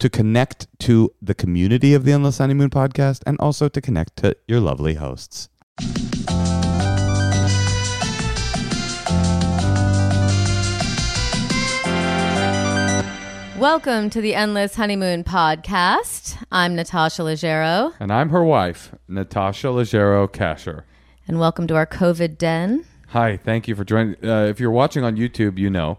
to connect to the community of the Endless Honeymoon podcast and also to connect to your lovely hosts. Welcome to the Endless Honeymoon podcast. I'm Natasha Leggero. And I'm her wife, Natasha Leggero Kasher. And welcome to our COVID den. Hi, thank you for joining. If you're watching on YouTube, you know.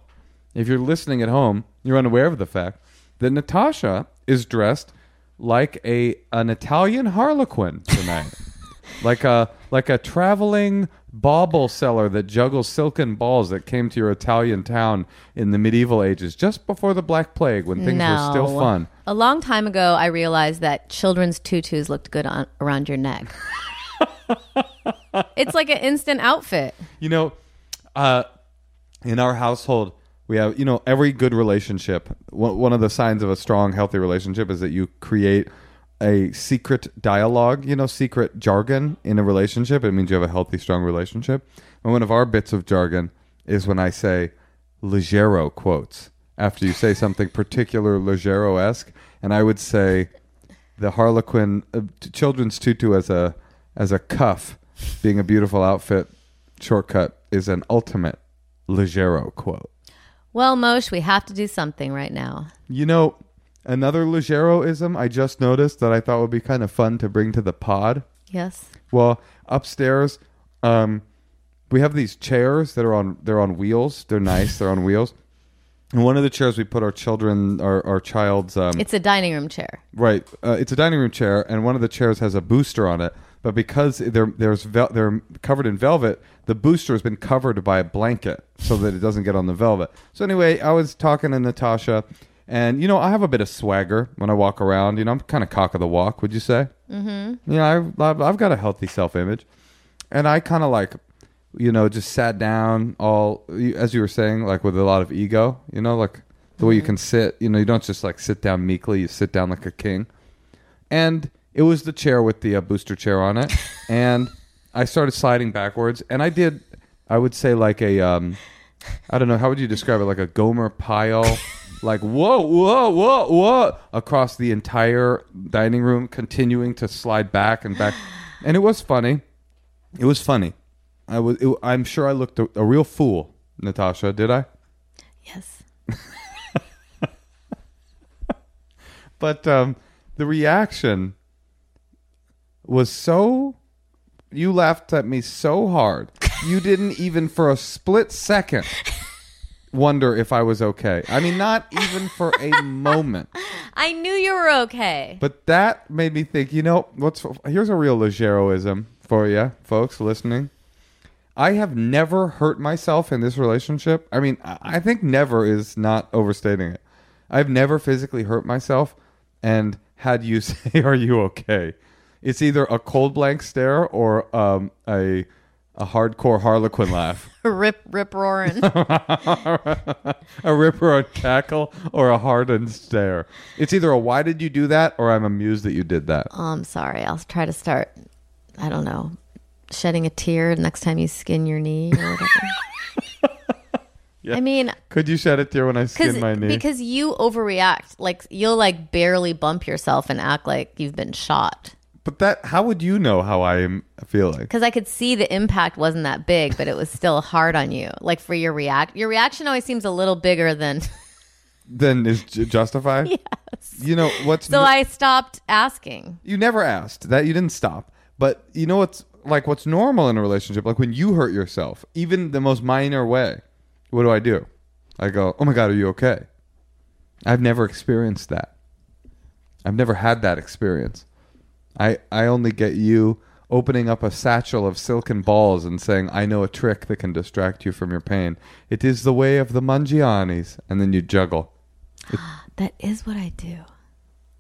If you're listening at home, you're unaware of the fact that Natasha is dressed like an Italian harlequin tonight. like a traveling bauble seller that juggles silken balls that came to your Italian town in the medieval ages, just before the Black Plague, when things were still fun. A long time ago, I realized that children's tutus looked good around your neck. It's like an instant outfit. You know, in our household, we have, you know, every good relationship, one of the signs of a strong, healthy relationship is that you create a secret dialogue, you know, secret jargon in a relationship. It means you have a healthy, strong relationship. And one of our bits of jargon is when I say Leggero quotes after you say something particular Leggero-esque. And I would say the harlequin children's tutu as a cuff being a beautiful outfit shortcut is an ultimate Leggero quote. Well, Moshe, we have to do something right now. You know, another Leggero-ism I just noticed that I thought would be kind of fun to bring to the pod. Yes. Well, upstairs, we have these chairs that they're on wheels. They're nice. They're on wheels. And one of the chairs we put our child's... it's a dining room chair. Right. It's a dining room chair, and one of the chairs has a booster on it. But because they're covered in velvet, the booster has been covered by a blanket so that it doesn't get on the velvet. So anyway, I was talking to Natasha, and, you know, I have a bit of swagger when I walk around. You know, I'm kind of cock of the walk, would you say? Mm-hmm. You know, I've got a healthy self-image. And I kind of like, you know, just sat down all, as you were saying, like with a lot of ego. You know, like the way you can sit. You know, you don't just like sit down meekly. You sit down like a king. And it was the chair with the booster chair on it, and I started sliding backwards, and I would say like a, I don't know, how would you describe it? Like a Gomer pile, like whoa, whoa, whoa, whoa, across the entire dining room, continuing to slide back and back, and it was funny. It was funny. I'm sure I looked a real fool, Natasha, did I? Yes. But the reaction was so... You laughed at me so hard. You didn't even for a split second wonder if I was okay. I mean, not even for a moment. I knew you were okay. But that made me think, you know, here's a real Leggero-ism for you, folks listening. I have never hurt myself in this relationship. I mean, I think never is not overstating it. I've never physically hurt myself and had you say, "Are you okay?" It's either a cold blank stare or a hardcore Harlequin laugh. Rip roaring. A rip roaring cackle or a hardened stare. It's either a why did you do that or I'm amused that you did that. Oh, I'm sorry. I'll try to start, I don't know, shedding a tear next time you skin your knee or whatever. Yeah. I mean, could you shed a tear when I skin my knee? Because you overreact. Like you'll like barely bump yourself and act like you've been shot. But that, how would you know how I am feeling? Because I could see the impact wasn't that big, but it was still hard on you. Like for your reaction always seems a little bigger than is justified. Yes. You know what's so I stopped asking. You never asked that. You didn't stop. But you know what's like what's normal in a relationship? Like when you hurt yourself, even the most minor way, what do? I go, "Oh my God, are you okay?" I've never experienced that. I've never had that experience. I only get you opening up a satchel of silken balls and saying, "I know a trick that can distract you from your pain. It is the way of the Mangianis." And then you juggle. That is what I do.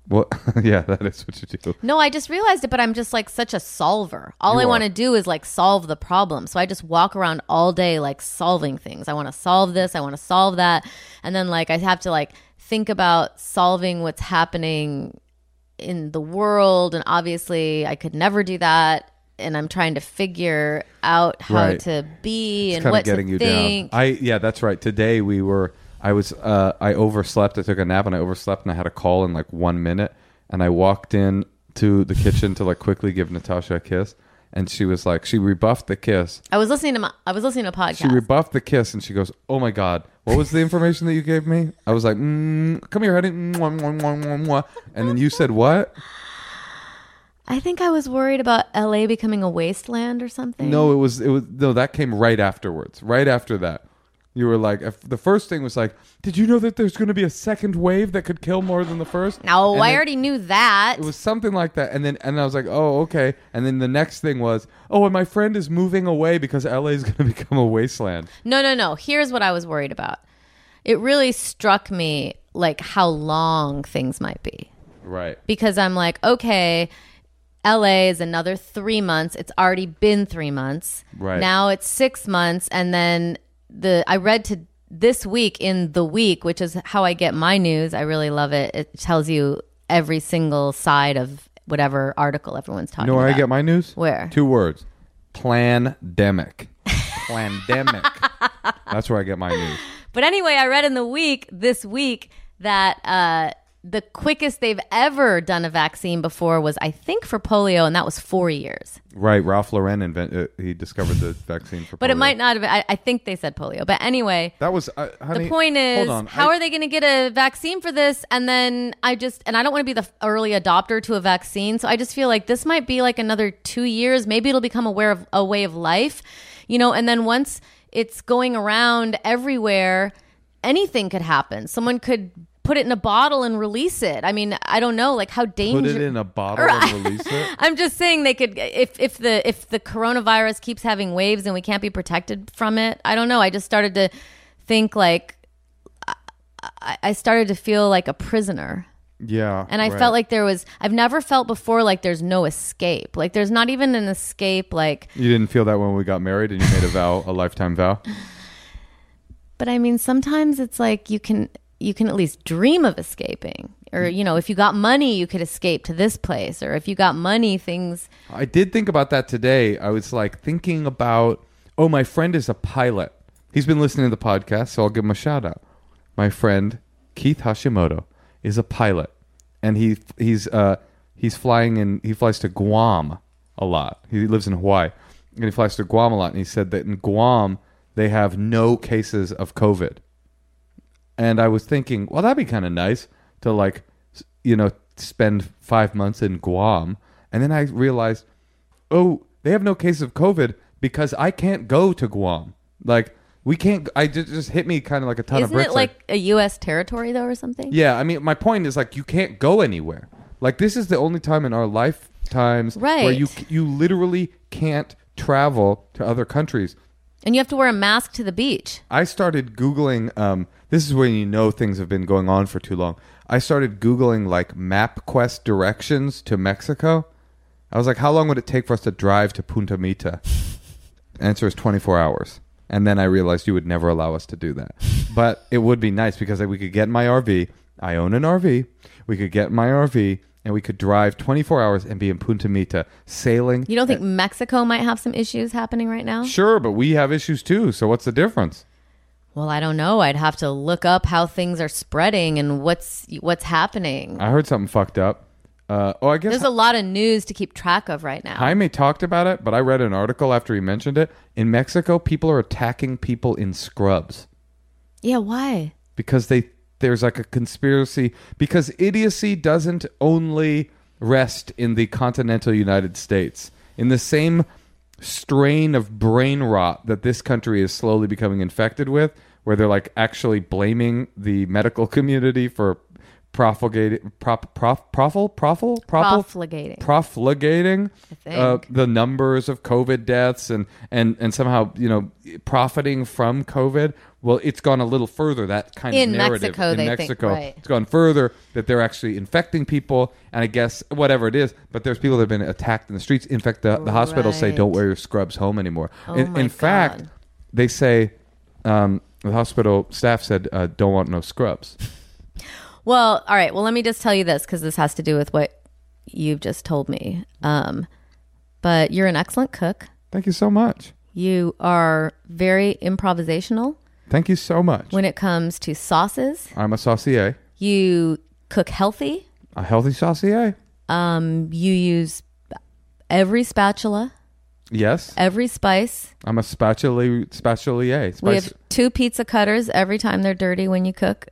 Well, yeah, that is what you do. No, I just realized it, but I'm just like such a solver. All I want to do is like solve the problem. So I just walk around all day like solving things. I want to solve this. I want to solve that. And then like I have to like think about solving what's happening in the world, and obviously I could never do that, and I'm trying to figure out how to be and what to think. Yeah, that's right. Today I overslept. I took a nap and I overslept, and I had a call in like 1 minute, and I walked in to the kitchen to like quickly give Natasha a kiss, and she was like, she rebuffed the kiss. I was listening to a podcast. She rebuffed the kiss, and she goes, "Oh my God, what was the information that you gave me?" I was like, "Come here, honey." And then you said what? I think I was worried about LA becoming a wasteland or something. No, no, that came right afterwards. Right after that, you were like, the first thing was like, "Did you know that there's going to be a second wave that could kill more than the first?" No, I already knew that. It was something like that. And I was like, "Oh, okay." And then the next thing was, "Oh, and my friend is moving away because LA is going to become a wasteland." No. Here's what I was worried about. It really struck me like how long things might be. Right. Because I'm like, okay, LA is another 3 months. It's already been 3 months. Right. Now it's 6 months. And then I read to this week in The Week, which is how I get my news. I really love it. It tells you every single side of whatever article everyone's talking about. You know where I get my news? Where? 2 words. Plandemic. Plandemic. That's where I get my news. But anyway, I read in The Week this week that the quickest they've ever done a vaccine before was, I think, for polio, and that was 4 years. Right. Ralph Lauren he discovered the vaccine for polio. But it might not have been. I think they said polio. But anyway, that was honey, the point is, how are they going to get a vaccine for this? And then I don't want to be the early adopter to a vaccine. So I just feel like this might be like another 2 years. Maybe it'll become a way of life, you know, and then once it's going around everywhere, anything could happen. Someone could put it in a bottle and release it. I mean, I don't know, like how dangerous. Put it in a bottle and release it? I'm just saying they could, if the coronavirus keeps having waves and we can't be protected from it. I don't know. I just started to think like, I started to feel like a prisoner. Yeah. And I felt like I've never felt before like there's no escape. Like there's not even an escape. Like you didn't feel that when we got married and you made a lifetime vow. But I mean, sometimes it's like you can at least dream of escaping, or, you know, if you got money, you could escape to this place, or if you got money, things. I did think about that today. I was like thinking about, oh, my friend is a pilot. He's been listening to the podcast, so I'll give him a shout out. My friend, Keith Hashimoto, is a pilot, and he's flying in. He flies to Guam a lot. He lives in Hawaii, and he flies to Guam a lot. And he said that in Guam, they have no cases of COVID. And I was thinking, well, that'd be kind of nice to like, you know, spend 5 months in Guam. And then I realized, oh, they have no case of COVID because I can't go to Guam. Like we can't, just hit me kind of like a ton of bricks. Isn't it like a U.S. territory though or something? Yeah. I mean, my point is like you can't go anywhere. Like this is the only time in our lifetimes where you literally can't travel to other countries. And you have to wear a mask to the beach. I started Googling, this is when you know things have been going on for too long. I started Googling like MapQuest directions to Mexico. I was like, how long would it take for us to drive to Punta Mita? Answer is 24 hours. And then I realized you would never allow us to do that. But it would be nice because we could get my RV. I own an RV. We could get my RV and we could drive 24 hours and be in Punta Mita sailing. You don't think Mexico might have some issues happening right now? Sure, but we have issues too. So what's the difference? Well, I don't know. I'd have to look up how things are spreading and what's happening. I heard something fucked up. I guess there's a lot of news to keep track of right now. Jaime talked about it, but I read an article after he mentioned it. In Mexico, people are attacking people in scrubs. Yeah, why? Because there's like a conspiracy. Because idiocy doesn't only rest in the continental United States. In the same strain of brain rot that this country is slowly becoming infected with, where they're like actually blaming the medical community for profligating the numbers of COVID deaths and somehow, you know, profiting from COVID. Well, it's gone a little further, that kind of narrative. In Mexico, it's gone further that they're actually infecting people. And I guess whatever it is, but there's people that have been attacked in the streets. In fact, the hospitals say, don't wear your scrubs home anymore. In fact, they say, the hospital staff said, don't want no scrubs. Well, all right. Well, let me just tell you this, because this has to do with what you've just told me. But you're an excellent cook. Thank you so much. You are very improvisational. Thank you so much. When it comes to sauces. I'm a saucier. You cook healthy. A healthy saucier. You use every spatula. Yes. Every spice. I'm a spatulier. We have 2 pizza cutters every time they're dirty when you cook.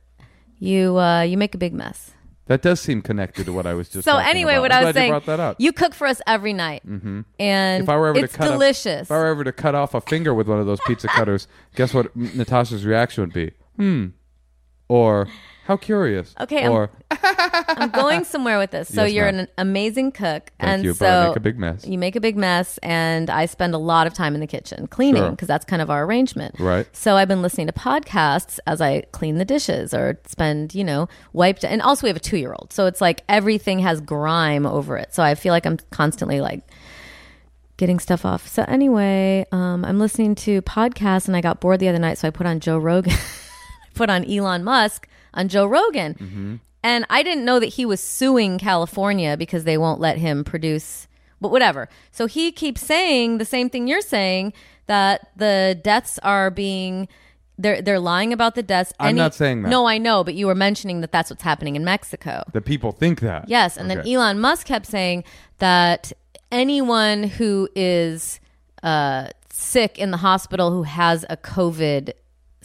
You make a big mess. That does seem connected to what I was just talking about. So anyway, what I was saying, you brought that up. You cook for us every night. Mm-hmm. And it's delicious. If I were ever to cut off a finger with one of those pizza cutters, guess what Natasha's reaction would be? Or, how curious. Okay, or, I'm going somewhere with this. So yes, you're an amazing cook. Thank you, but I make a big mess. You make a big mess, and I spend a lot of time in the kitchen cleaning, because that's kind of our arrangement. Right. So I've been listening to podcasts as I clean the dishes or spend, wiped. And also we have a 2-year-old. So it's like everything has grime over it. So I feel like I'm constantly like getting stuff off. So anyway, I'm listening to podcasts, and I got bored the other night. So I put on Joe Rogan, put on Elon Musk on Joe Rogan. Mm-hmm. And I didn't know that he was suing California because they won't let him produce, but whatever. So he keeps saying the same thing you're saying, that the deaths are being, they're lying about the deaths. I'm not saying that. No, I know, but you were mentioning that that's what's happening in Mexico. The people think that. Yes, and then Elon Musk kept saying that anyone who is sick in the hospital who has a COVID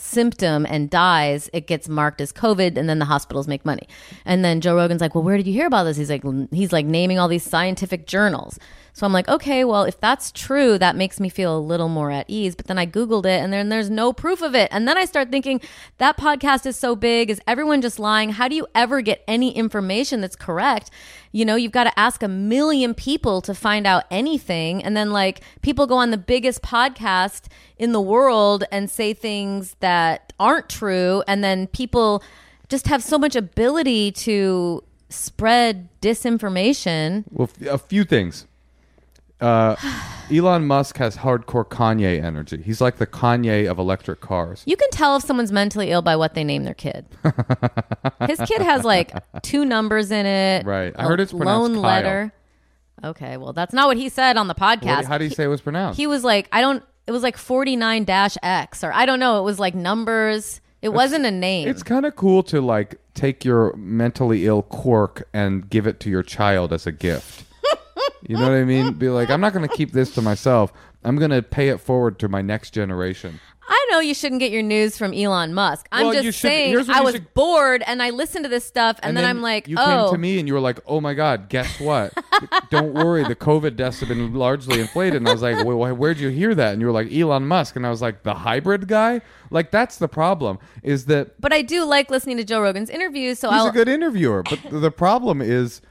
symptom and dies, it gets marked as COVID, and then the hospitals make money. And then Joe Rogan's like, well, where did you hear about this? He's like naming all these scientific journals. So I'm like, okay, well, if that's true, that makes me feel a little more at ease. But then I Googled it, and then there's no proof of it. And then I start thinking, that podcast is so big. Is everyone just lying? How do you ever get any information that's correct? You've got to ask 1 million people to find out anything. And then people go on the biggest podcast in the world and say things that aren't true. And then people just have so much ability to spread disinformation. Well, a few things. Elon Musk has hardcore Kanye energy. He's like the Kanye of electric cars. You can tell if someone's mentally ill by what they name their kid. His kid has 2 numbers in it. Right. I heard it's pronounced Kyle. Letter. Okay, well, that's not what he said on the podcast. How do you say it was pronounced? He was like, it was like 49-X, or I don't know. It was like numbers. It wasn't a name. It's kind of cool to take your mentally ill quirk and give it to your child as a gift. You know what I mean? Be like, I'm not going to keep this to myself. I'm going to pay it forward to my next generation. I know you shouldn't get your news from Elon Musk. I'm just saying I was bored and I listened to this stuff and then I'm like, You came to me and you were like, oh my God, guess what? Don't worry. The COVID deaths have been largely inflated. And I was like, well, where'd you hear that? And you were like, Elon Musk. And I was like, the hybrid guy? That's the problem is that... But I do like listening to Joe Rogan's interviews. So He's a good interviewer. But the problem is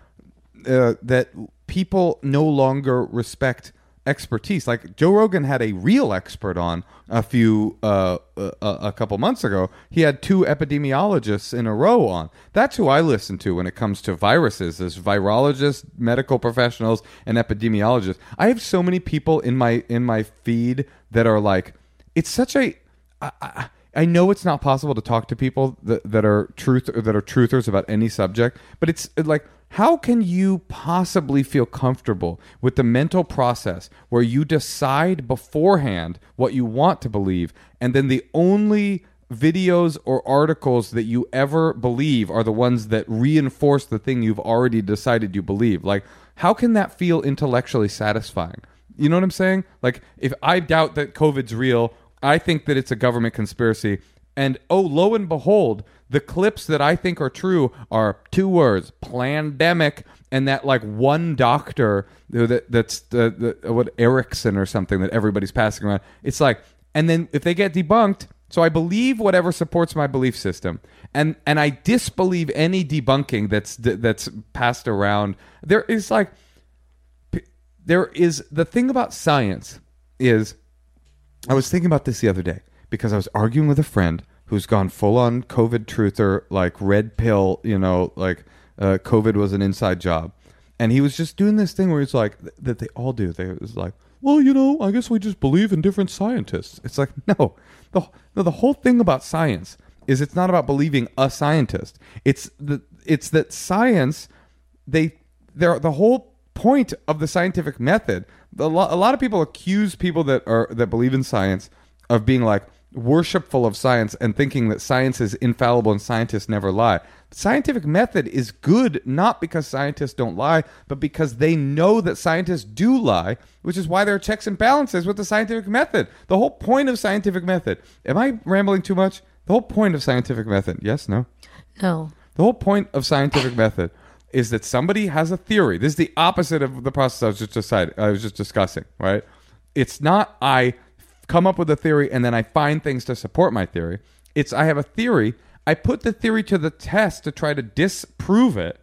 that... People no longer respect expertise. Like Joe Rogan had a real expert on a couple months ago. He had two epidemiologists in a row on. That's who I listen to when it comes to viruses, is virologists, medical professionals, and epidemiologists. I have so many people in my feed that are like, it's such a I know it's not possible to talk to people that are truthers about any subject, but it's like, how can you possibly feel comfortable with the mental process where you decide beforehand what you want to believe, and then the only videos or articles that you ever believe are the ones that reinforce the thing you've already decided you believe? Like, how can that feel intellectually satisfying? You know what I'm saying? Like, if I doubt that COVID's real, I think that it's a government conspiracy. And oh, lo and behold, the clips that I think are true are two words: Plandemic. And that like one doctor that's what Erickson or something that everybody's passing around. It's like, and then if they get debunked, so I believe whatever supports my belief system, and I disbelieve any debunking that's passed around. There is the thing about science is, I was thinking about this the other day because I was arguing with a friend who's gone full-on COVID truther, like red pill, you know, like COVID was an inside job. And he was just doing this thing where he's like, that they all do. They was like, well, you know, I guess we just believe in different scientists. It's like, no, the whole thing about science is it's not about believing a scientist. It's that science, the whole point of the scientific method, a lot of people accuse people that believe in science of being like worshipful of science and thinking that science is infallible and scientists never lie. Scientific method is good not because scientists don't lie, but because they know that scientists do lie, which is why there are checks and balances with the scientific method. The whole point of scientific method. Am I rambling too much? The whole point of scientific method. Yes, no? No. The whole point of scientific method is that somebody has a theory. This is the opposite of the process I was just discussing, right? It's not I come up with a theory, and then I find things to support my theory. It's I have a theory. I put the theory to the test to try to disprove it.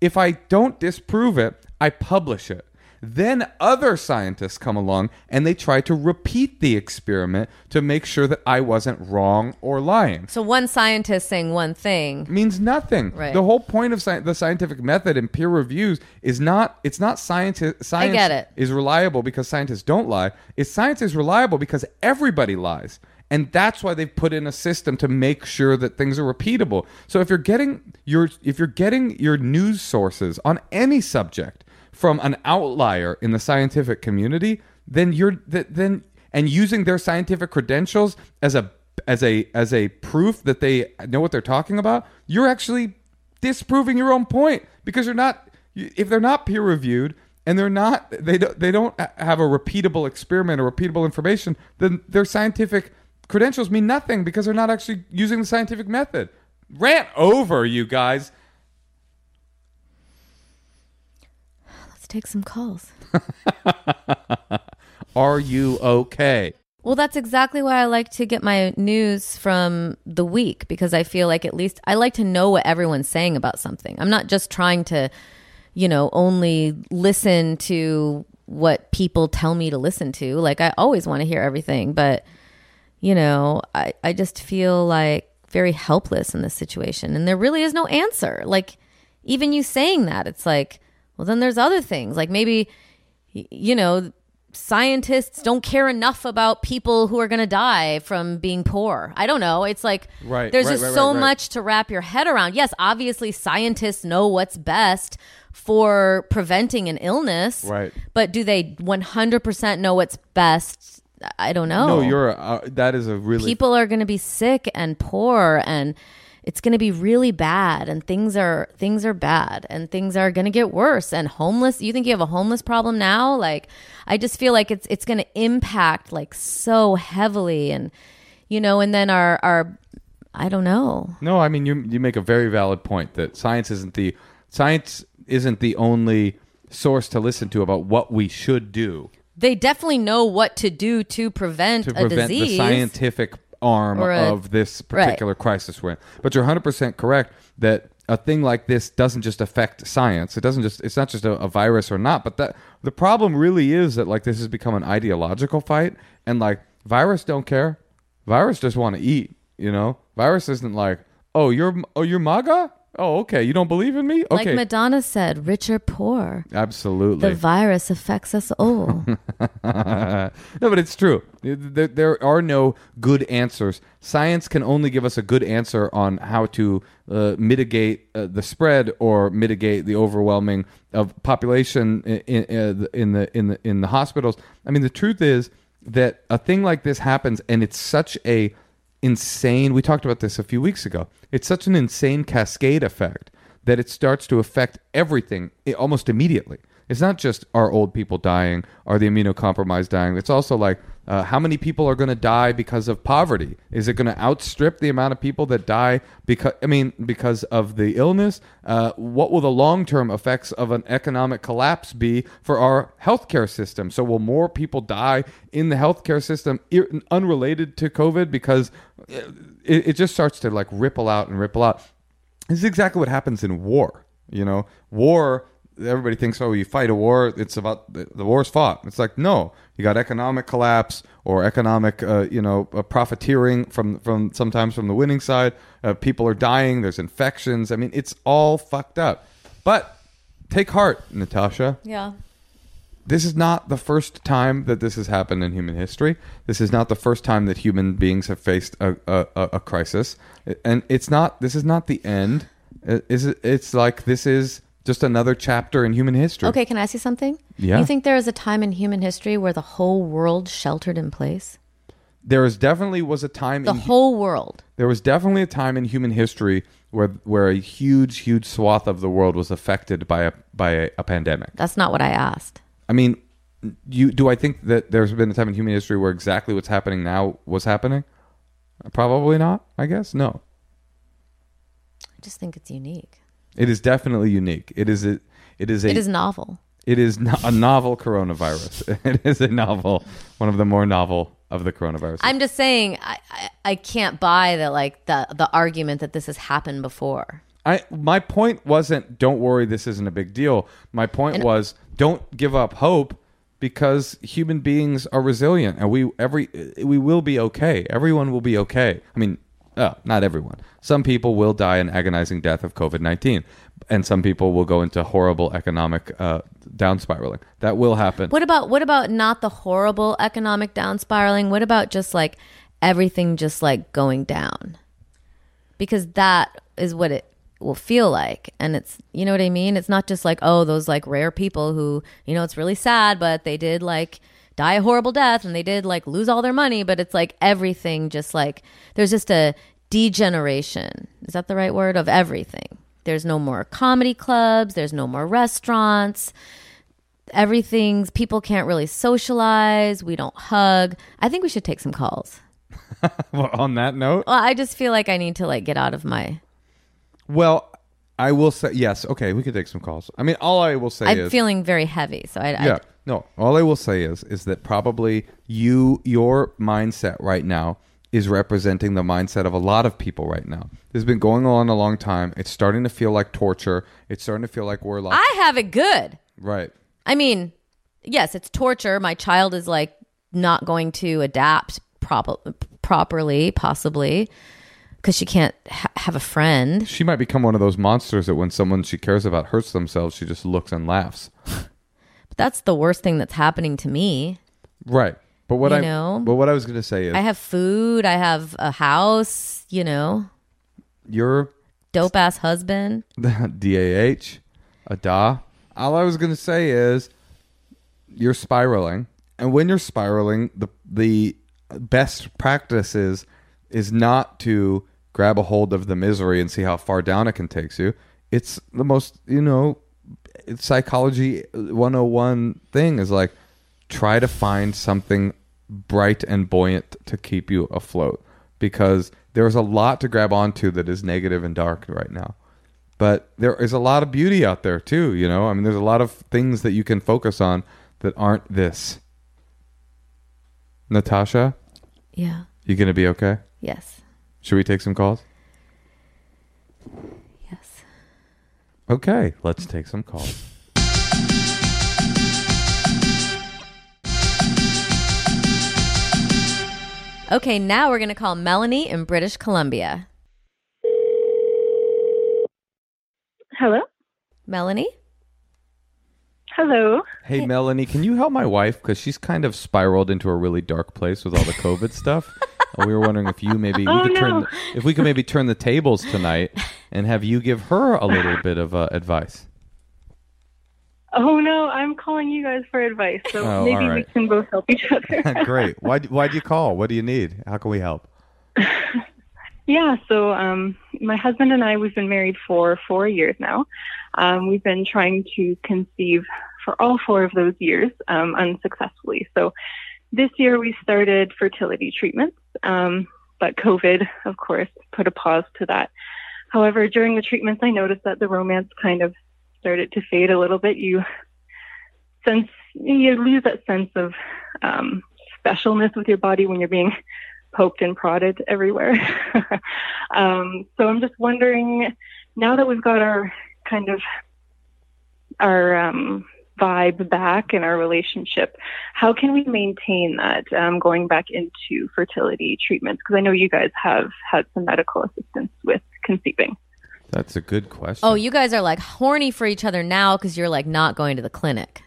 If I don't disprove it, I publish it. Then other scientists come along, and they try to repeat the experiment to make sure that I wasn't wrong or lying. So one scientist saying one thing means nothing. Right. The whole point of the scientific method and peer reviews is not, it's not science I get it. Is reliable because scientists don't lie. It's science is reliable because everybody lies. And that's why they've put in a system to make sure that things are repeatable. So if you're getting your news sources on any subject from an outlier in the scientific community, then using their scientific credentials as a proof that they know what they're talking about, you're actually disproving your own point, because if they're not peer reviewed and they don't have a repeatable experiment or repeatable information, then their scientific credentials mean nothing because they're not actually using the scientific method. Rant over, you guys. Take some calls. Are you okay? Well, that's exactly why I like to get my news from The Week, because I feel like at least I like to know what everyone's saying about something. I'm not just trying to, you know, only listen to what people tell me to listen to. Like, I always want to hear everything, but, you know, I just feel like very helpless in this situation, and there really is no answer. Like, even you saying that, it's like, well, then there's other things, like maybe, you know, scientists don't care enough about people who are going to die from being poor. I don't know. It's like, there's much to wrap your head around. Yes, obviously scientists know what's best for preventing an illness. Right. But do they 100% know what's best? I don't know. No, that is a really... People are going to be sick and poor, and it's going to be really bad, and things are bad, and things are going to get worse, and homeless. You think you have a homeless problem now? Like, I just feel like it's going to impact like so heavily, and, you know, and then our I don't know. No, I mean, you make a very valid point that science isn't the only source to listen to about what we should do. They definitely know what to do to prevent a disease. The scientific arm of this particular crisis we're in. But you're 100% correct that a thing like this doesn't just affect science. It doesn't just, it's not just a virus or not, but that the problem really is that like this has become an ideological fight, and like virus don't care. Virus just want to eat, you know? Virus isn't like, "Oh, you're MAGA? Oh, okay. You don't believe in me? Okay." Like Madonna said, rich or poor. Absolutely. The virus affects us all. No, but it's true. There are no good answers. Science can only give us a good answer on how to mitigate the spread or mitigate the overwhelming of population in the hospitals. I mean, the truth is that a thing like this happens, and it's such a insane, we talked about this a few weeks ago, it's such an insane cascade effect that it starts to affect everything almost immediately. It's not just are old people dying, are the immunocompromised dying, it's also like how many people are going to die because of poverty? Is it going to outstrip the amount of people that die because of the illness? What will the long-term effects of an economic collapse be for our healthcare system? So will more people die in the healthcare system unrelated to COVID? Because it just starts to like ripple out and ripple out. This is exactly what happens in war. You know, war, everybody thinks, oh, you fight a war, it's about the war's fought. It's like, no, you got economic collapse or economic, profiteering from sometimes from the winning side. People are dying. There's infections. I mean, it's all fucked up. But take heart, Natasha. Yeah. This is not the first time that this has happened in human history. This is not the first time that human beings have faced a crisis. And this is not the end. It's like this is just another chapter in human history. Okay, can I ask you something? Yeah. You think there is a time in human history where the whole world sheltered in place? There was definitely a time in human history where a huge swath of the world was affected by a pandemic. That's not what I asked. I mean, I think that there's been a time in human history where exactly what's happening now was happening? Probably not, I guess. No. I just think it's unique. It is definitely unique. It is novel. It is a novel coronavirus. It is a novel, one of the more novel of the coronavirus. I'm just saying, I can't buy the argument that this has happened before. My point wasn't, don't worry, this isn't a big deal. My point was, don't give up hope, because human beings are resilient, and we will be okay. Everyone will be okay. I mean, not everyone. Some people will die an agonizing death of COVID-19, and some people will go into horrible economic down spiraling. That will happen. What about not the horrible economic down spiraling? What about just like everything just like going down? Because that is what it will feel like, and it's, you know what I mean? It's not just like, oh, those like rare people who, you know, it's really sad, but they did like die a horrible death and they did like lose all their money, but it's like everything just like, there's just a degeneration. Is that the right word? Of everything. There's no more comedy clubs. There's no more restaurants. Everything's, people can't really socialize. We don't hug. I think we should take some calls. Well, on that note? Well, I just feel like I need to like get out of my... Well, I will say, yes, okay, we could take some calls. I mean, all I will say is... I'm feeling very heavy, so all I will say is that probably your mindset right now is representing the mindset of a lot of people right now. This has been going on a long time. It's starting to feel like torture. It's starting to feel like we're locked. I have it good. Right. I mean, yes, it's torture. My child is like not going to adapt properly, possibly, because she can't have a friend. She might become one of those monsters that when someone she cares about hurts themselves, she just looks and laughs. That's the worst thing that's happening to me. Right. But what I was going to say is... I have food. I have a house, you know. Your... dope-ass husband. D-A-H. A-da. All I was going to say is you're spiraling. And when you're spiraling, the best practice is not to grab a hold of the misery and see how far down it can take you. It's the most, you know... It's psychology 101 thing is like, try to find something bright and buoyant to keep you afloat, because there's a lot to grab onto that is negative and dark right now, but there is a lot of beauty out there too, you know. I mean, there's a lot of things that you can focus on that aren't this. Natasha? Yeah. You gonna be okay? Yes. Should we take some calls? Yes. Okay, let's take some calls. Okay, now we're going to call Melanie in British Columbia. Hello? Melanie? Hello. Hey, Melanie, can you help my wife? Because she's kind of spiraled into a really dark place with all the COVID stuff. We were wondering if you maybe we could maybe turn the tables tonight and have you give her a little bit of advice. Oh no, I'm calling you guys for advice, so maybe we can both help each other. Great. Why'd you call? What do you need? How can we help? Yeah, so my husband and I, we've been married for 4 years now. We've been trying to conceive for all 4 of those years unsuccessfully. So this year we started fertility treatments, but COVID, of course, put a pause to that. However, during the treatments, I noticed that the romance kind of started to fade a little bit. You lose that sense of specialness with your body when you're being poked and prodded everywhere. So I'm just wondering, now that we've got our vibe back in our relationship, how can we maintain that going back into fertility treatments? Because I know you guys have had some medical assistance with conceiving. That's a good question. Oh, you guys are like horny for each other now because you're like not going to the clinic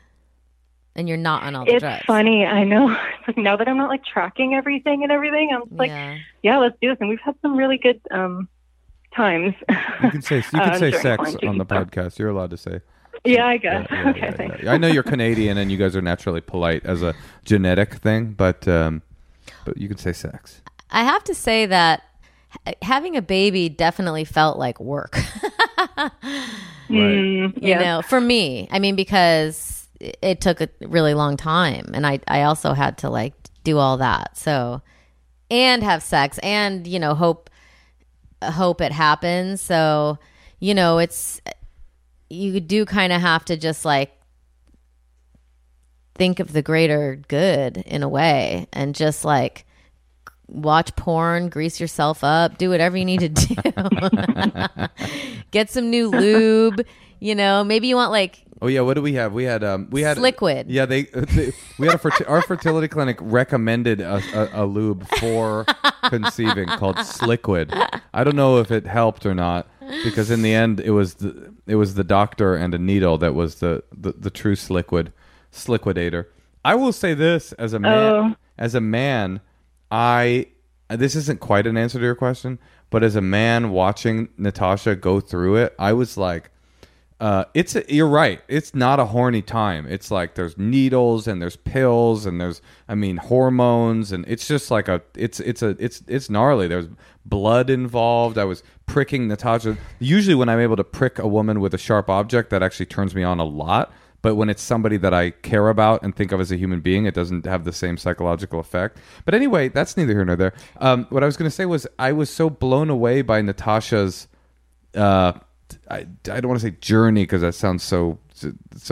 and you're not on all the drugs. It's funny. I know. It's like now that I'm not like tracking everything, I'm just like, yeah, let's do this. And we've had some really good times. You can say sex on the podcast. You're allowed to say. Yeah, I guess. Okay, thanks. I know you're Canadian and you guys are naturally polite as a genetic thing, but you can say sex. I have to say that having a baby definitely felt like work. You know, for me, I mean, because it took a really long time and I also had to like do all that. So, and have sex and, you know, hope it happens. So, you know, you do kind of have to just like think of the greater good in a way and just like watch porn, grease yourself up, do whatever you need to do. Get some new lube, you know, maybe you want like... Oh yeah, what do we have? We had Sliquid. Yeah, we had our fertility clinic recommended a lube for conceiving called Sliquid. I don't know if it helped or not because in the end it was the doctor and a needle that was the true Sliquidator. I will say this as a man. Oh. As a man, this isn't quite an answer to your question, but as a man watching Natasha go through it, I was like, you're right. It's not a horny time. It's like there's needles and there's pills and there's, I mean, hormones and it's just like it's gnarly. There's blood involved. I was pricking Natasha. Usually when I'm able to prick a woman with a sharp object, that actually turns me on a lot. But when it's somebody that I care about and think of as a human being, it doesn't have the same psychological effect. But anyway, that's neither here nor there. What I was going to say was I was so blown away by Natasha's, I don't want to say journey because that sounds so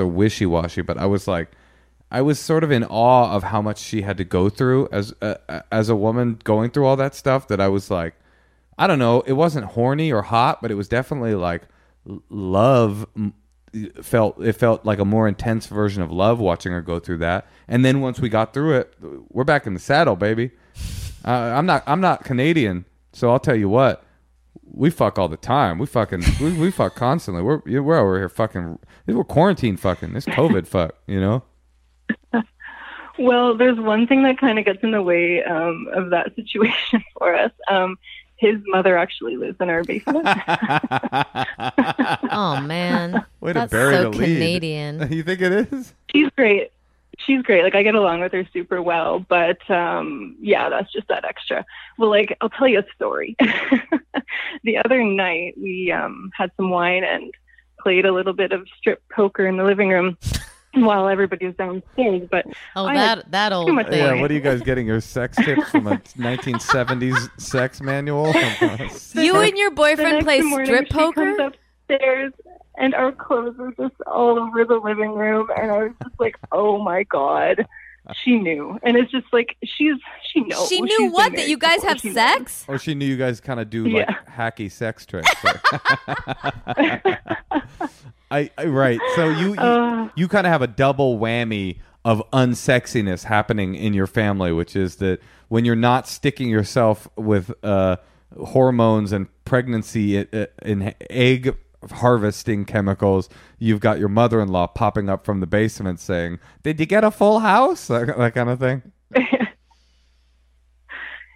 wishy-washy, but I was sort of in awe of how much she had to go through as a woman going through all that stuff that I was like, I don't know, it wasn't horny or hot, but it was definitely like love. It felt like a more intense version of love watching her go through that. And then once we got through it, we're back in the saddle, baby. I'm not Canadian, so I'll tell you what. We fuck all the time. We fuck constantly. We're over here fucking. We're quarantine fucking. It's COVID fuck, you know? Well, there's one thing that kind of gets in the way of that situation for us. His mother actually lives in our basement. Oh, man. Way to bury the lead. That's so Canadian. You think it is? She's great. Like, I get along with her super well. But, yeah, that's just that extra. Well, like, I'll tell you a story. The other night, we had some wine and played a little bit of strip poker in the living room while everybody was downstairs. But that old thing. Yeah, what are you guys getting? Your sex tips from a 1970s sex manual? You and your boyfriend play strip poker? She comes upstairs. And our clothes were just all over the living room. And I was just like, oh, my God. She knew. And it's just like, she knows. She knew what? That you guys have sex? Or she knew you guys kind of do like hacky sex tricks. Like. Right. So you kind of have a double whammy of unsexiness happening in your family, which is that when you're not sticking yourself with hormones and pregnancy and egg harvesting chemicals, you've got your mother-in-law popping up from the basement saying, "Did you get a full house?" That kind of thing.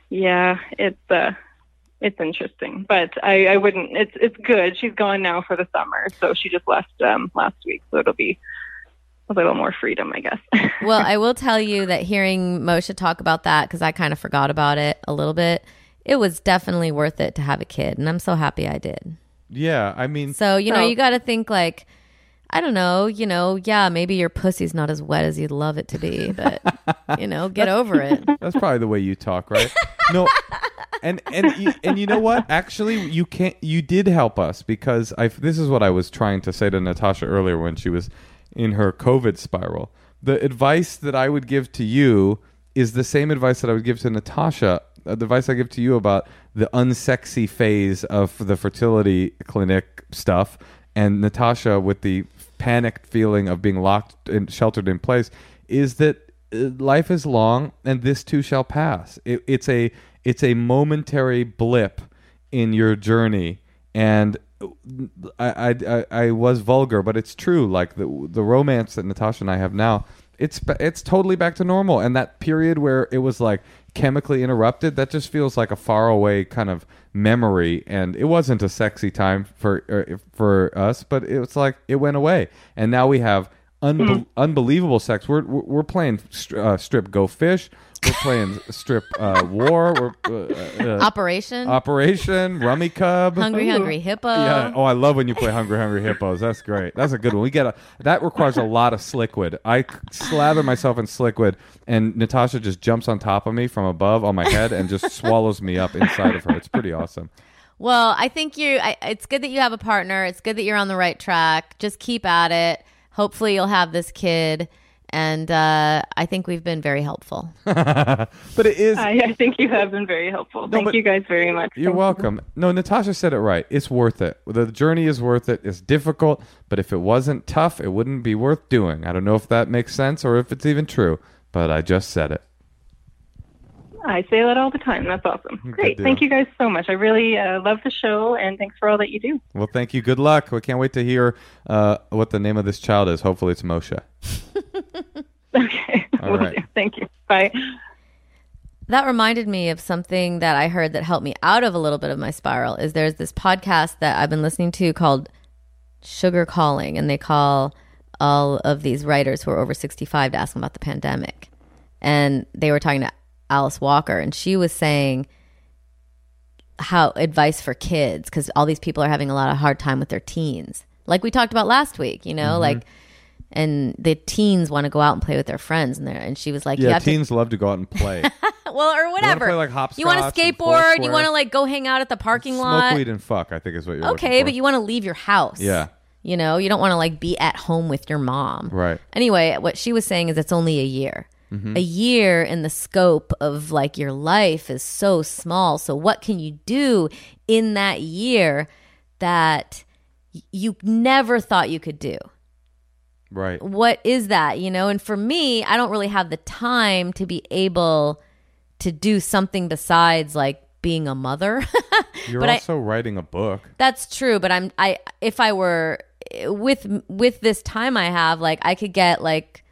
Yeah, it's interesting, but I wouldn't. It's good. She's gone now for the summer, so she just left last week. So it'll be a little more freedom, I guess. Well, I will tell you that hearing Moshe talk about that, because I kind of forgot about it a little bit, it was definitely worth it to have a kid, and I'm so happy I did. Yeah, I mean, so you know, you got to think like, I don't know, yeah, maybe your pussy's not as wet as you'd love it to be, but get over it. That's probably the way you talk, right? No, and you know what? Actually, you did help us, because this is what I was trying to say to Natasha earlier when she was in her COVID spiral. The advice that I would give to you is the same advice that I would give to Natasha. The advice I give to you about the unsexy phase of the fertility clinic stuff, and Natasha with the panicked feeling of being locked and sheltered in place, is that life is long and this too shall pass. It's a momentary blip in your journey, and I was vulgar, but it's true. Like the romance that Natasha and I have now, it's totally back to normal. And that period where it was like chemically interrupted, that just feels like a faraway kind of memory. And it wasn't a sexy time for us, but it was like it went away. And now we have unbelievable sex. We're playing strip go fish. We're playing strip war. We're operation rummy cub, hungry hippo. Yeah. Oh, I love when you play hungry hippos. That's great. That's a good one. We get that requires a lot of Sliquid. I slather myself in Sliquid, and Natasha just jumps on top of me from above on my head and just swallows me up inside of her. It's pretty awesome. Well, I think it's good that you have a partner. It's good that you're on the right track. Just keep at it. Hopefully, you'll have this kid. And I think we've been very helpful. But it is. I think you have been very helpful. Thank you guys very much. You're welcome. No, Natasha said it right. It's worth it. The journey is worth it. It's difficult, but if it wasn't tough, it wouldn't be worth doing. I don't know if that makes sense or if it's even true, but I just said it. I say that all the time. That's awesome. Great. Thank you guys so much. I really love the show, and thanks for all that you do. Well, thank you. Good luck. We can't wait to hear what the name of this child is. Hopefully it's Moshe. Okay. All right. Thank you. Bye. That reminded me of something that I heard that helped me out of a little bit of my spiral. Is there's this podcast that I've been listening to called Sugar Calling, and they call all of these writers who are over 65 to ask them about the pandemic. And they were talking to Alice Walker, and she was saying how advice for kids, because all these people are having a lot of hard time with their teens, like we talked about last week, and the teens want to go out and play with their friends and she was like, yeah, teens love to go out and play. Well, or whatever. Play, like, hopscotch, you want to skateboard, you want to like go hang out at the parking lot, smoke weed and fuck, I think is what you're looking for. Okay, but you want to leave your house. Yeah. You don't want to like be at home with your mom. Right. Anyway, what she was saying is it's only a year. Mm-hmm. A year in the scope of like your life is so small. So what can you do in that year that you never thought you could do? Right. What is that? And for me, I don't really have the time to be able to do something besides like being a mother. You're also writing a book. That's true. But if I were with this time I have, like I could get like,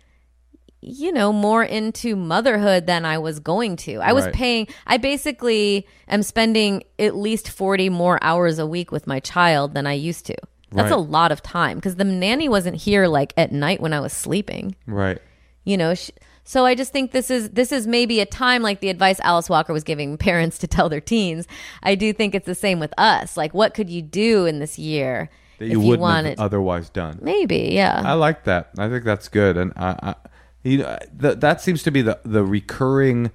more into motherhood than I was going to. I basically am spending at least 40 more hours a week with my child than I used to. That's a lot of time, because the nanny wasn't here like at night when I was sleeping. Right. So I just think this is maybe a time, like the advice Alice Walker was giving parents to tell their teens. I do think it's the same with us. Like, what could you do in this year that you wouldn't have otherwise done? Maybe, yeah. I like that. I think that's good. And that seems to be the recurring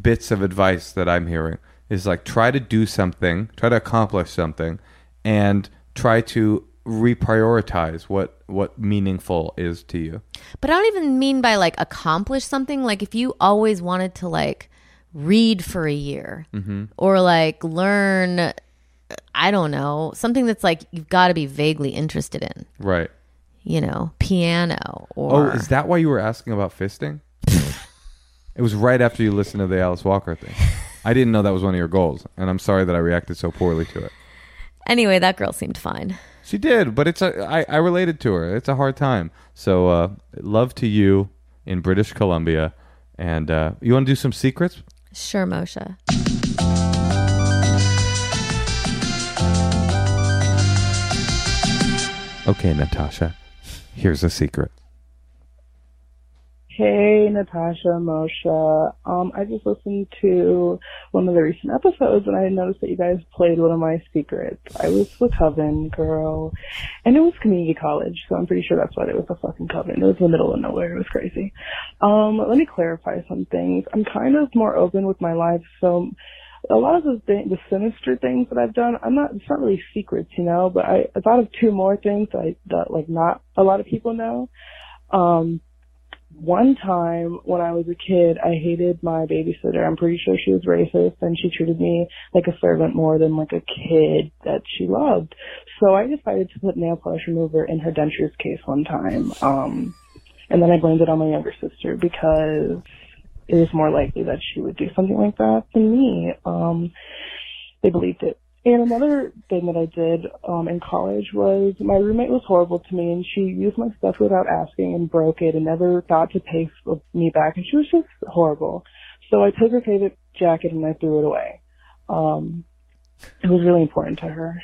bits of advice that I'm hearing, is like, try to do something, try to accomplish something, and try to reprioritize what meaningful is to you. But I don't even mean by like accomplish something. Like if you always wanted to like read for a year, or like learn, I don't know, something that's like you've got to be vaguely interested in. Right. you know, piano or... Oh, is that why you were asking about fisting? It was right after you listened to the Alice Walker thing. I didn't know that was one of your goals, and I'm sorry that I reacted so poorly to it. Anyway, that girl seemed fine. She did, but it's a, I related to her. It's a hard time. So love to you in British Columbia. And you want to do some secrets? Sure, Moshe. Okay, Natasha, here's a secret. Hey, Natasha, Moshe. I just listened to one of the recent episodes, and I noticed that you guys played one of my secrets. I was with Coven, girl, and it was community college, so I'm pretty sure that's why it was a fucking Coven. It was in the middle of nowhere. It was crazy. Let me clarify some things. I'm kind of more open with my life, so a lot of the sinister things that I've done, it's not really secrets, you know, but I thought of two more things that like, not a lot of people know. One time when I was a kid, I hated my babysitter. I'm pretty sure she was racist, and she treated me like a servant more than like a kid that she loved. So I decided to put nail polish remover in her dentures case one time. And then I blamed it on my younger sister because it was more likely that she would do something like that than me. They believed it. And another thing that I did in college was my roommate was horrible to me, and she used my stuff without asking and broke it and never thought to pay me back, and she was just horrible. So I took her favorite jacket and I threw it away. It was really important to her,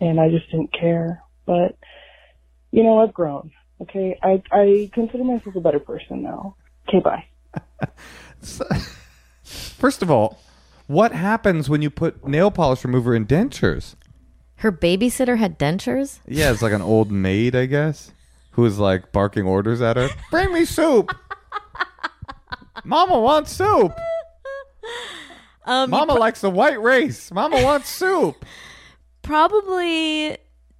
and I just didn't care. But, you know, I've grown, okay? I consider myself a better person now. Okay, bye. First of all, what happens when you put nail polish remover in dentures? Her babysitter had dentures? Yeah, it's like an old maid, I guess, who was like barking orders at her. Bring me soup. Mama wants soup. Mama likes the white race. Mama wants soup. Probably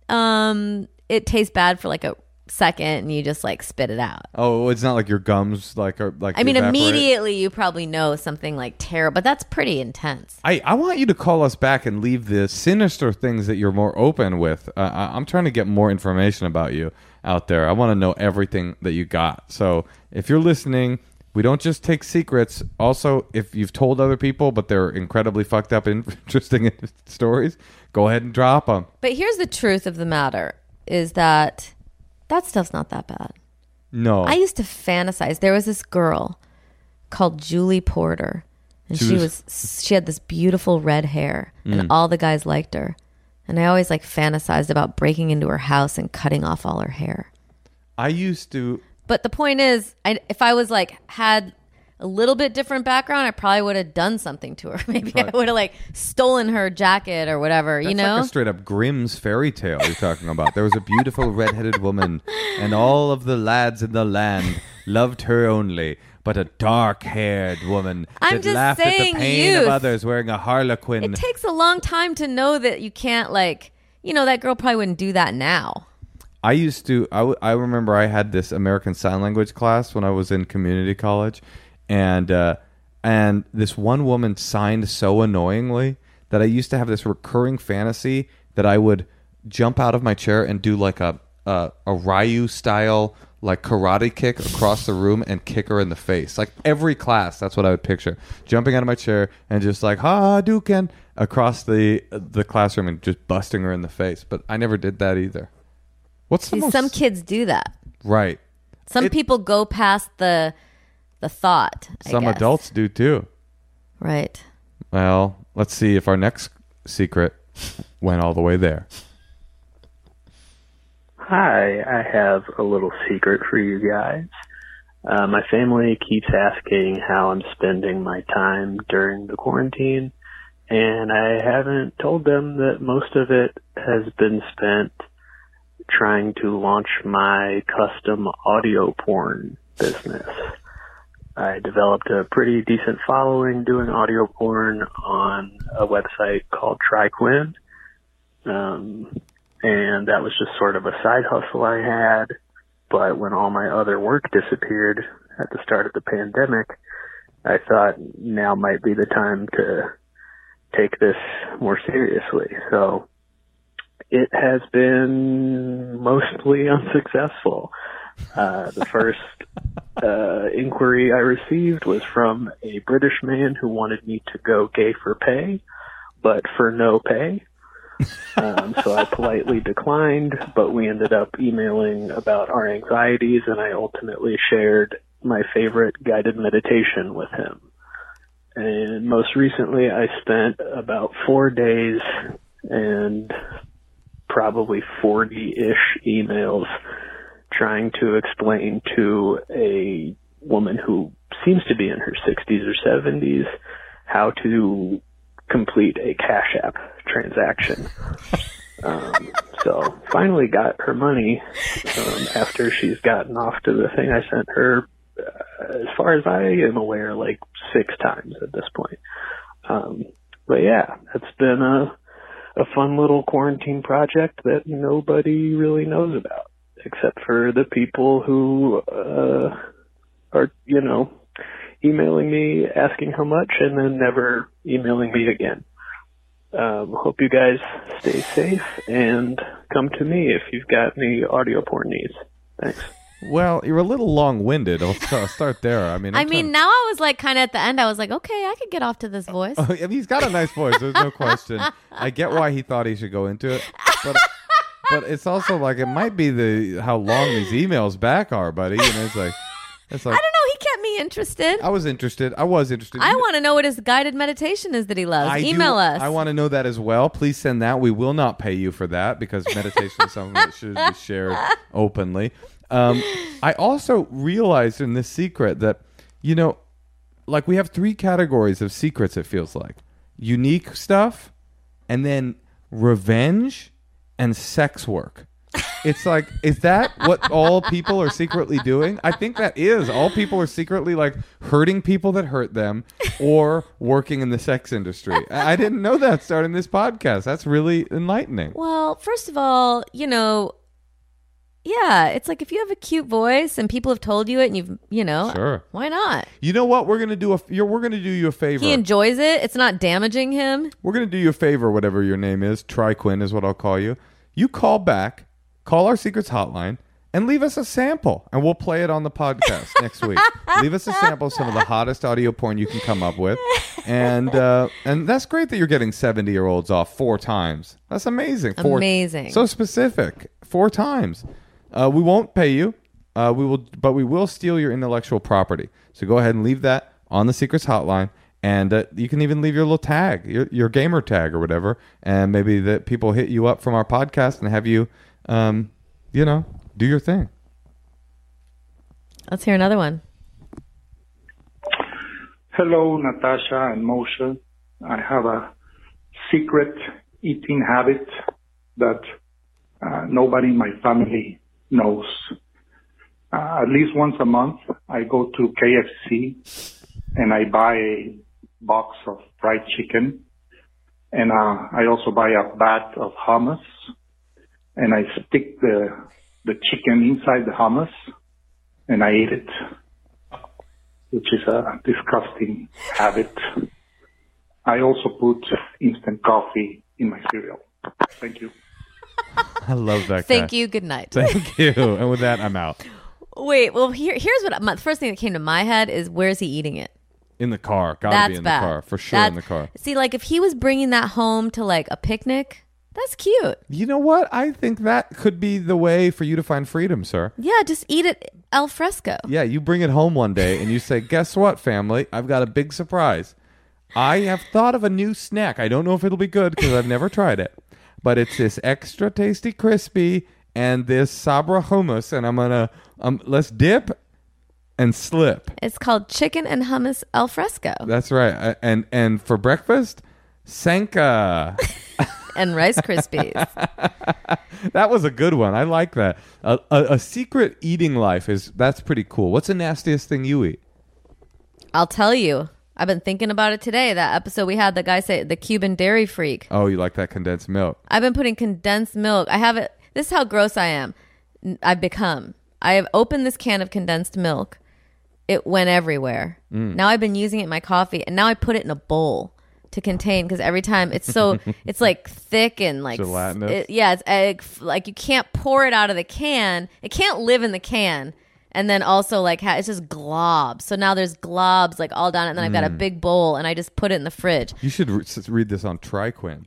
it tastes bad for like a second and you just like spit it out. Oh, it's not like your gums like are like, I mean, evaporate. Immediately you probably know something like terrible, but that's pretty intense. I want you to call us back and leave the sinister things that you're more open with. I'm trying to get more information about you out there. I want to know everything that you got. So if you're listening, we don't just take secrets. Also, if you've told other people, but they're incredibly fucked up and interesting stories, go ahead and drop them. But here's the truth of the matter is that stuff's not that bad. No. I used to fantasize. There was this girl called Julie Porter. And she had this beautiful red hair. Mm. And all the guys liked her. And I always like fantasized about breaking into her house and cutting off all her hair. I used to. But the point is, if I was like, had a little bit different background, I probably would have done something to her. Maybe right. I would have like stolen her jacket or whatever. That's, you know, that's like a straight up Grimm's fairy tale you're talking about. There was a beautiful redheaded woman, and all of the lads in the land loved her only, but a dark-haired woman that laughed at the pain of others wearing a harlequin. It takes a long time to know that you can't, like, you know, that girl probably wouldn't do that now. I used to. I remember I had this American Sign Language class when I was in community college. And this one woman signed so annoyingly that I used to have this recurring fantasy that I would jump out of my chair and do like a Ryu style like karate kick across the room and kick her in the face. Like every class, that's what I would picture, jumping out of my chair and just like Hadouken across the classroom and just busting her in the face. But I never did that either. Some kids do that, right? People go past the thought, I guess. Some adults do too. Right. Well, let's see if our next secret went all the way there. Hi, I have a little secret for you guys. My family keeps asking how I'm spending my time during the quarantine, and I haven't told them that most of it has been spent trying to launch my custom audio porn business. I developed a pretty decent following doing audio porn on a website called Triquin. And that was just sort of a side hustle I had. But when all my other work disappeared at the start of the pandemic, I thought now might be the time to take this more seriously. So it has been mostly unsuccessful. The first inquiry I received was from a British man who wanted me to go gay for pay, but for no pay. So I politely declined, but we ended up emailing about our anxieties, and I ultimately shared my favorite guided meditation with him. And most recently, I spent about 4 days and probably 40-ish emails trying to explain to a woman who seems to be in her 60s or 70s how to complete a Cash App transaction. So finally got her money after she's gotten off to the thing I sent her, as far as I am aware, like 6 times at this point. But yeah, it's been a fun little quarantine project that nobody really knows about, except for the people who are, you know, emailing me, asking how much, and then never emailing me again. Hope you guys stay safe, and come to me if you've got any audio porn needs. Thanks. Well, you're a little long-winded. I'll start there. I mean, now I was like, kind of at the end, I was like, okay, I could get off to this voice. Oh, he's got a nice voice. There's no question. I get why he thought he should go into it, but it's also like it might be the how long these emails back are, buddy. And it's like I don't know. He kept me interested. I was interested. I want to know what his guided meditation is that he loves. Email us. I want to know that as well. Please send that. We will not pay you for that because meditation is something that should be shared openly. I also realized in this secret that, you know, like we have 3 categories of secrets, it feels like. Unique stuff, and then revenge, and sex work. It's like, is that what all people are secretly doing? I think that is. All people are secretly like hurting people that hurt them or working in the sex industry. I didn't know that starting this podcast. That's really enlightening. Well, first of all, you know, yeah, it's like if you have a cute voice and people have told you it and you've, you know, sure. Why not? You know what? We're going to do you a favor. He enjoys it. It's not damaging him. We're going to do you a favor, whatever your name is. Triquin is what I'll call you. You call back, call our secrets hotline, and leave us a sample. And we'll play it on the podcast next week. Leave us a sample of some of the hottest audio porn you can come up with. And that's great that you're getting 70-year-olds off 4 times. That's amazing. Amazing. So specific. 4 times. We won't pay you, but we will steal your intellectual property. So go ahead and leave that on the Secrets Hotline, and you can even leave your little tag, your gamer tag or whatever, and maybe that people hit you up from our podcast and have you, you know, do your thing. Let's hear another one. Hello, Natasha and Moshe. I have a secret eating habit that nobody in my family knows. At least once a month, I go to KFC and I buy a box of fried chicken, and I also buy a bat of hummus, and I stick the chicken inside the hummus, and I eat it, which is a disgusting habit. I also put instant coffee in my cereal. Thank you. I love that. Thank you. Good night. Thank you. And with that, I'm out. Wait. Well, here's what the first thing that came to my head is: where is he eating it? In the car. Gotta be in the car for sure. In the car. See, like if he was bringing that home to like a picnic, that's cute. You know what? I think that could be the way for you to find freedom, sir. Yeah, just eat it al fresco. Yeah, you bring it home one day and you say, "Guess what, family? I've got a big surprise. I have thought of a new snack. I don't know if it'll be good because I've never tried it." But it's this extra tasty crispy and this sabra hummus, and I'm gonna let's dip and slip. It's called chicken and hummus al fresco. That's right. And for breakfast, Sanka and Rice Krispies. That was a good one. I like that. A secret eating life that's pretty cool. What's the nastiest thing you eat? I'll tell you. I've been thinking about it today. That episode we had, the guy say the Cuban dairy freak. Oh, you like that condensed milk? I've been putting condensed milk. I have it. This is how gross I am. I've become. I have opened this can of condensed milk. It went everywhere. Now I've been using it in my coffee, and now I put it in a bowl. to contain, because every time it's so it's like thick and like gelatinous. It's egg, like you can't pour it out of the can. It can't live in the can. And then also like it's just globs. So now there's globs like all down it, and then I've got a big bowl and I just put it in the fridge. You should read this on Triquin.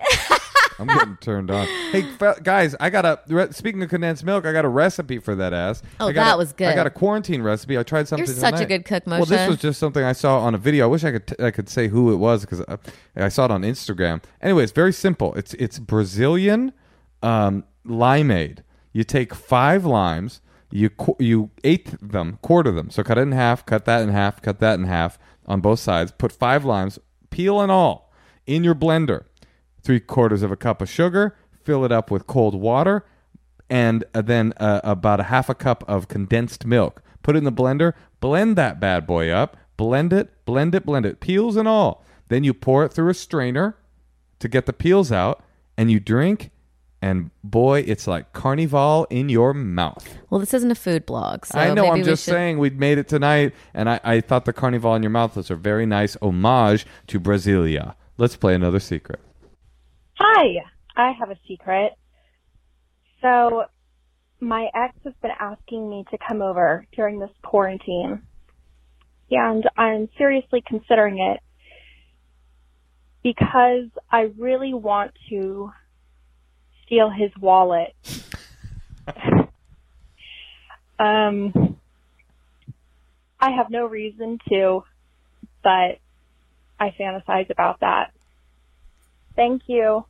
I'm getting turned on. Hey, guys, I got a... Speaking of condensed milk, I got a recipe for that ass. Oh, that was good. I got a quarantine recipe. I tried something tonight. You're such a good cook, Moshe. Well, this was just something I saw on a video. I wish I could I could say who it was because I saw it on Instagram. Anyway, it's very simple. It's Brazilian limeade. You take 5 limes. You eighth them, quarter them. So cut it in half, cut that in half, cut that in half on both sides. Put 5 limes, peel and all, in your blender. 3/4 of a cup of sugar, fill it up with cold water, and then about 1/2 cup of condensed milk. Put it in the blender, blend that bad boy up, blend it, peels and all. Then you pour it through a strainer to get the peels out, and you drink, and boy, it's like carnival in your mouth. Well, this isn't a food blog. So I know, maybe I'm just saying we'd made it tonight, and I thought the carnival in your mouth was a very nice homage to Brasilia. Let's play another secret. Hi, I have a secret. So my ex has been asking me to come over during this quarantine, and I'm seriously considering it because I really want to steal his wallet. I have no reason to, but I fantasize about that. Thank you.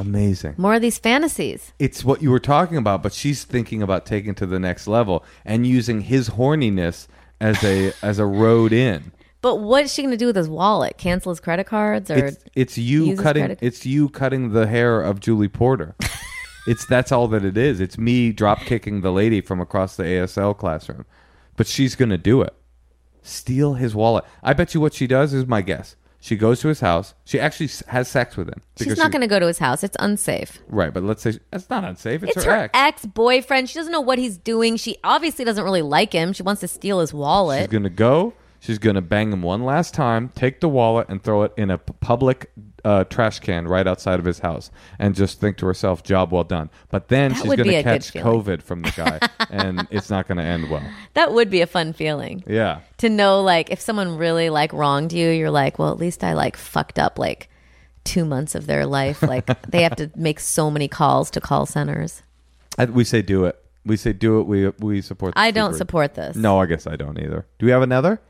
Amazing. More of these fantasies. It's what you were talking about, but she's thinking about taking to the next level and using his horniness as a as a road in. But what is she going to do with his wallet? Cancel his credit cards, or it's you cutting the hair of Julie Porter. That's all that it is. It's me drop kicking the lady from across the ASL classroom, but she's going to do it. Steal his wallet. I bet you what she does is my guess. She goes to his house. She actually has sex with him. She's not going to go to his house. It's unsafe. Right, but let's say that's not unsafe. It's her ex-boyfriend. She doesn't know what he's doing. She obviously doesn't really like him. She wants to steal his wallet. She's going to go. She's going to bang him one last time, take the wallet, and throw it in a public trash can right outside of his house and just think to herself, job well done. But then she's going to catch COVID from the guy, and it's not going to end well. That would be a fun feeling. Yeah. To know, like, if someone really, like, wronged you, you're like, well, at least I, like, fucked up, like, 2 months of their life. Like, they have to make so many calls to call centers. We say do it. We say do it. We support this. I don't support this. No, I guess I don't either. Do we have another?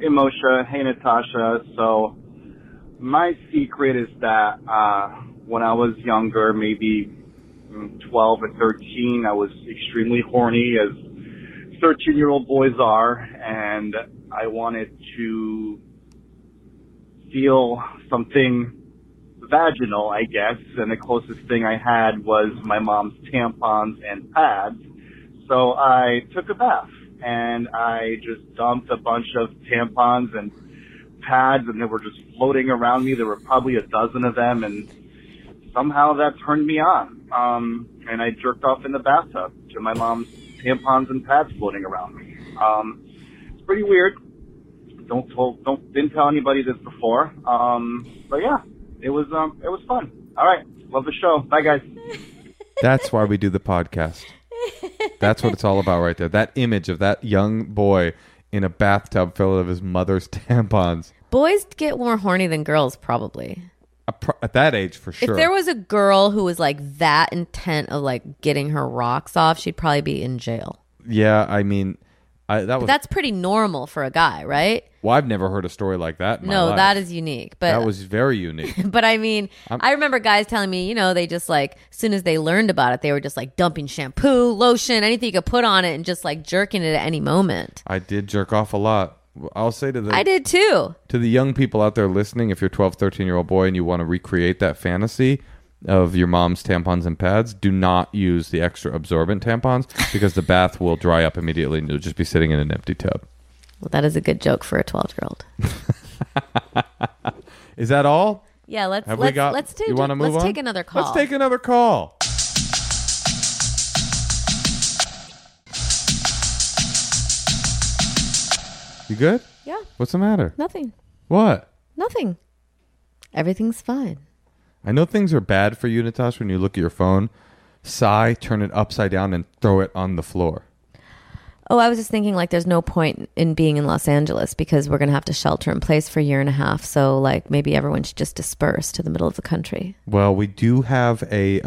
Hey Moshe, hey Natasha. So my secret is that when I was younger, maybe 12 or 13, I was extremely horny, as 13-year-old boys are, and I wanted to feel something vaginal, I guess, and the closest thing I had was my mom's tampons and pads. So I took a bath. And I just dumped a bunch of tampons and pads, and they were just floating around me. There were probably a dozen of them, and somehow that turned me on. And I jerked off in the bathtub to my mom's tampons and pads floating around me. It's pretty weird. Didn't tell anybody this before. But yeah, it was fun. All right, love the show. Bye guys. That's why we do the podcast. That's what it's all about right there. That image of that young boy in a bathtub filled with his mother's tampons. Boys get more horny than girls, probably. At that age, for sure. If there was a girl who was like that intent of like getting her rocks off, she'd probably be in jail. Yeah, I mean... that's pretty normal for a guy, right? Well, I've never heard a story like that in my life. No, that is unique. But that was very unique. But I mean, I remember guys telling me, you know, they just like, as soon as they learned about it, they were just like dumping shampoo, lotion, anything you could put on it and just like jerking it at any moment. I did jerk off a lot. I'll say I did too. To the young people out there listening, if you're 12, 13-year-old boy and you want to recreate that fantasy of your mom's tampons and pads, do not use the extra absorbent tampons because the bath will dry up immediately and you'll just be sitting in an empty tub. Well, that is a good joke for a 12-year-old. Is that all? Yeah, let's take another call. Let's take another call. You good? Yeah. What's the matter? Nothing. What? Nothing. Everything's fine. I know things are bad for you, Natasha, when you look at your phone, sigh, turn it upside down, and throw it on the floor. Oh, I was just thinking, like, there's no point in being in Los Angeles because we're going to have to shelter in place for a year and a half. So, like, maybe everyone should just disperse to the middle of the country. Well, we do have a...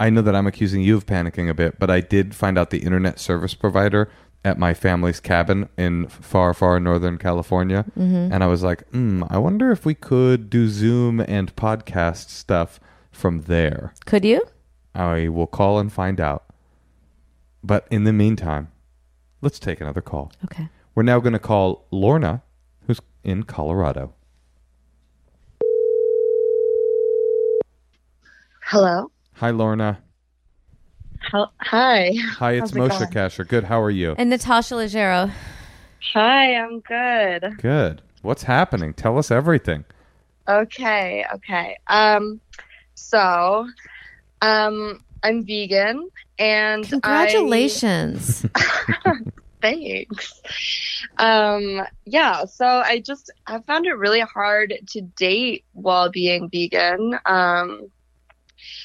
I know that I'm accusing you of panicking a bit, but I did find out the internet service provider at my family's cabin in far, far northern California. Mm-hmm. And I was like, I wonder if we could do Zoom and podcast stuff from there. Could you? I will call and find out. But in the meantime, let's take another call. Okay. We're now going to call Lorna, who's in Colorado. Hello. Hi, Lorna. Hi. Hi, it's Moshe Kasher. Good. How are you? And Natasha Leggero. Hi, I'm good. Good. What's happening? Tell us everything. Okay. So, I'm vegan. And congratulations. Thanks. So I found it really hard to date while being vegan.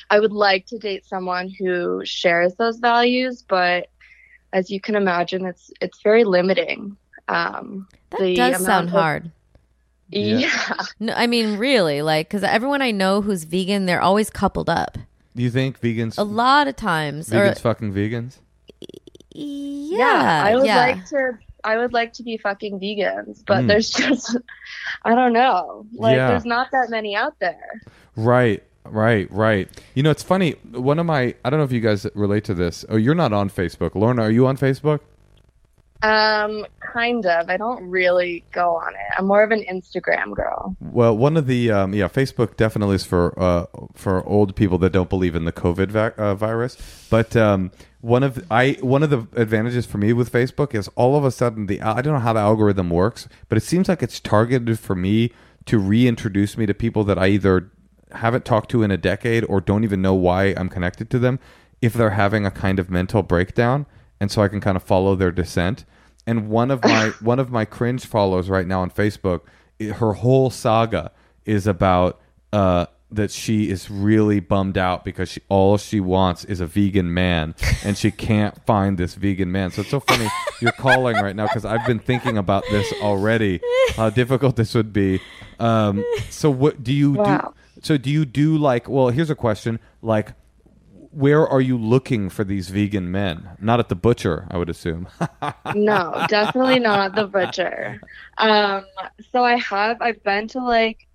I would like to date someone who shares those values, but as you can imagine, it's very limiting. That does sound hard. Yeah. No, I mean, really, like, because everyone I know who's vegan, they're always coupled up. You think vegans... A lot of times. Vegans fucking vegans? Yeah. I would like to be fucking vegans, but there's just... I don't know. Like, there's not that many out there. Right. You know, it's funny. One of my... I don't know if you guys relate to this. Oh, you're not on Facebook. Lorna, are you on Facebook? Kind of. I don't really go on it. I'm more of an Instagram girl. Well, one of the Facebook definitely is for old people that don't believe in the COVID virus. But one of the advantages for me with Facebook is all of a sudden I don't know how the algorithm works, but it seems like it's targeted for me to reintroduce me to people that I either haven't talked to in a decade or don't even know why I'm connected to them if they're having a kind of mental breakdown. And so I can kind of follow their descent. And one of my cringe follows right now on Facebook, her whole saga is about that she is really bummed out because all she wants is a vegan man, and she can't find this vegan man. So it's so funny you're calling right now because I've been thinking about this already, how difficult this would be. So what do you do? So do you do like? Well, here's a question: like, where are you looking for these vegan men? Not at the butcher, I would assume. No, definitely not the butcher. So I've been to like,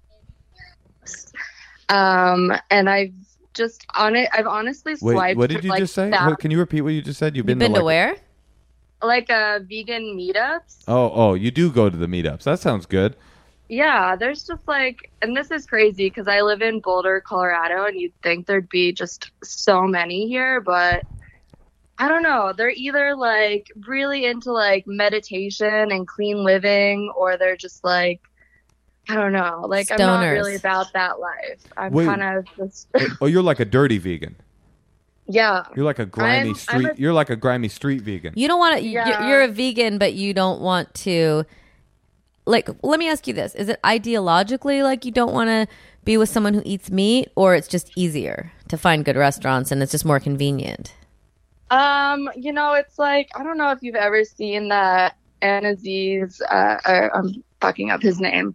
and I've just on it. I've honestly swiped. Wait, what did you just say? Can you repeat what you just said? You've been to where? Like vegan meetups. Oh, you do go to the meetups. That sounds good. Yeah, there's just like, and this is crazy because I live in Boulder, Colorado, and you'd think there'd be just so many here, but I don't know. They're either like really into like meditation and clean living, or they're just like, I don't know. Like, stoners. I'm not really about that life. I'm kind of just... Oh, you're like a dirty vegan. Yeah. You're like a grimy you're like a grimy street vegan. You don't want to, you're a vegan, but you don't want to... Like, let me ask you this. Is it ideologically like you don't want to be with someone who eats meat, or it's just easier to find good restaurants and it's just more convenient? You know, it's like, I don't know if you've ever seen that Aziz, I'm fucking up his name,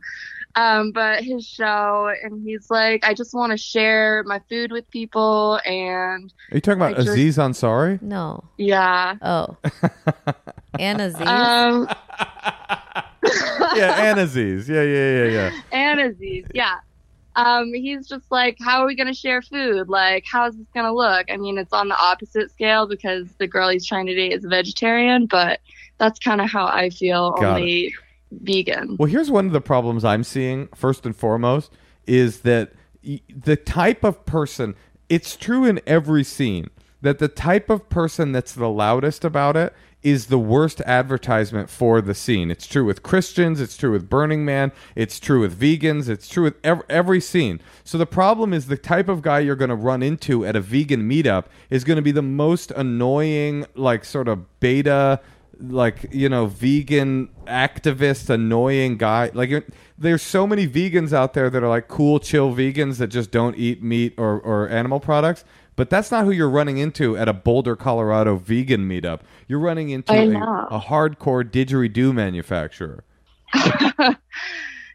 but his show, and he's like, I just want to share my food with people. And are you talking about Aziz Ansari? No. Yeah. Oh. And Aziz. Yeah, Aziz. Yeah. Aziz, yeah. He's just like, how are we going to share food? Like, how's this going to look? I mean, it's on the opposite scale because the girl he's trying to date is a vegetarian, but that's kind of how I feel, only vegan. Well, here's one of the problems I'm seeing, first and foremost, is that the type of person, it's true in every scene, that the type of person that's the loudest about it is the worst advertisement for the scene. It's true with Christians. It's true with Burning Man. It's true with vegans. It's true with every scene. So the problem is the type of guy you're going to run into at a vegan meetup is going to be the most annoying, like, sort of beta like, you know, vegan activist, annoying guy. Like, there's so many vegans out there that are like cool, chill vegans that just don't eat meat or animal products. But that's not who you're running into at a Boulder, Colorado vegan meetup. You're running into a hardcore didgeridoo manufacturer.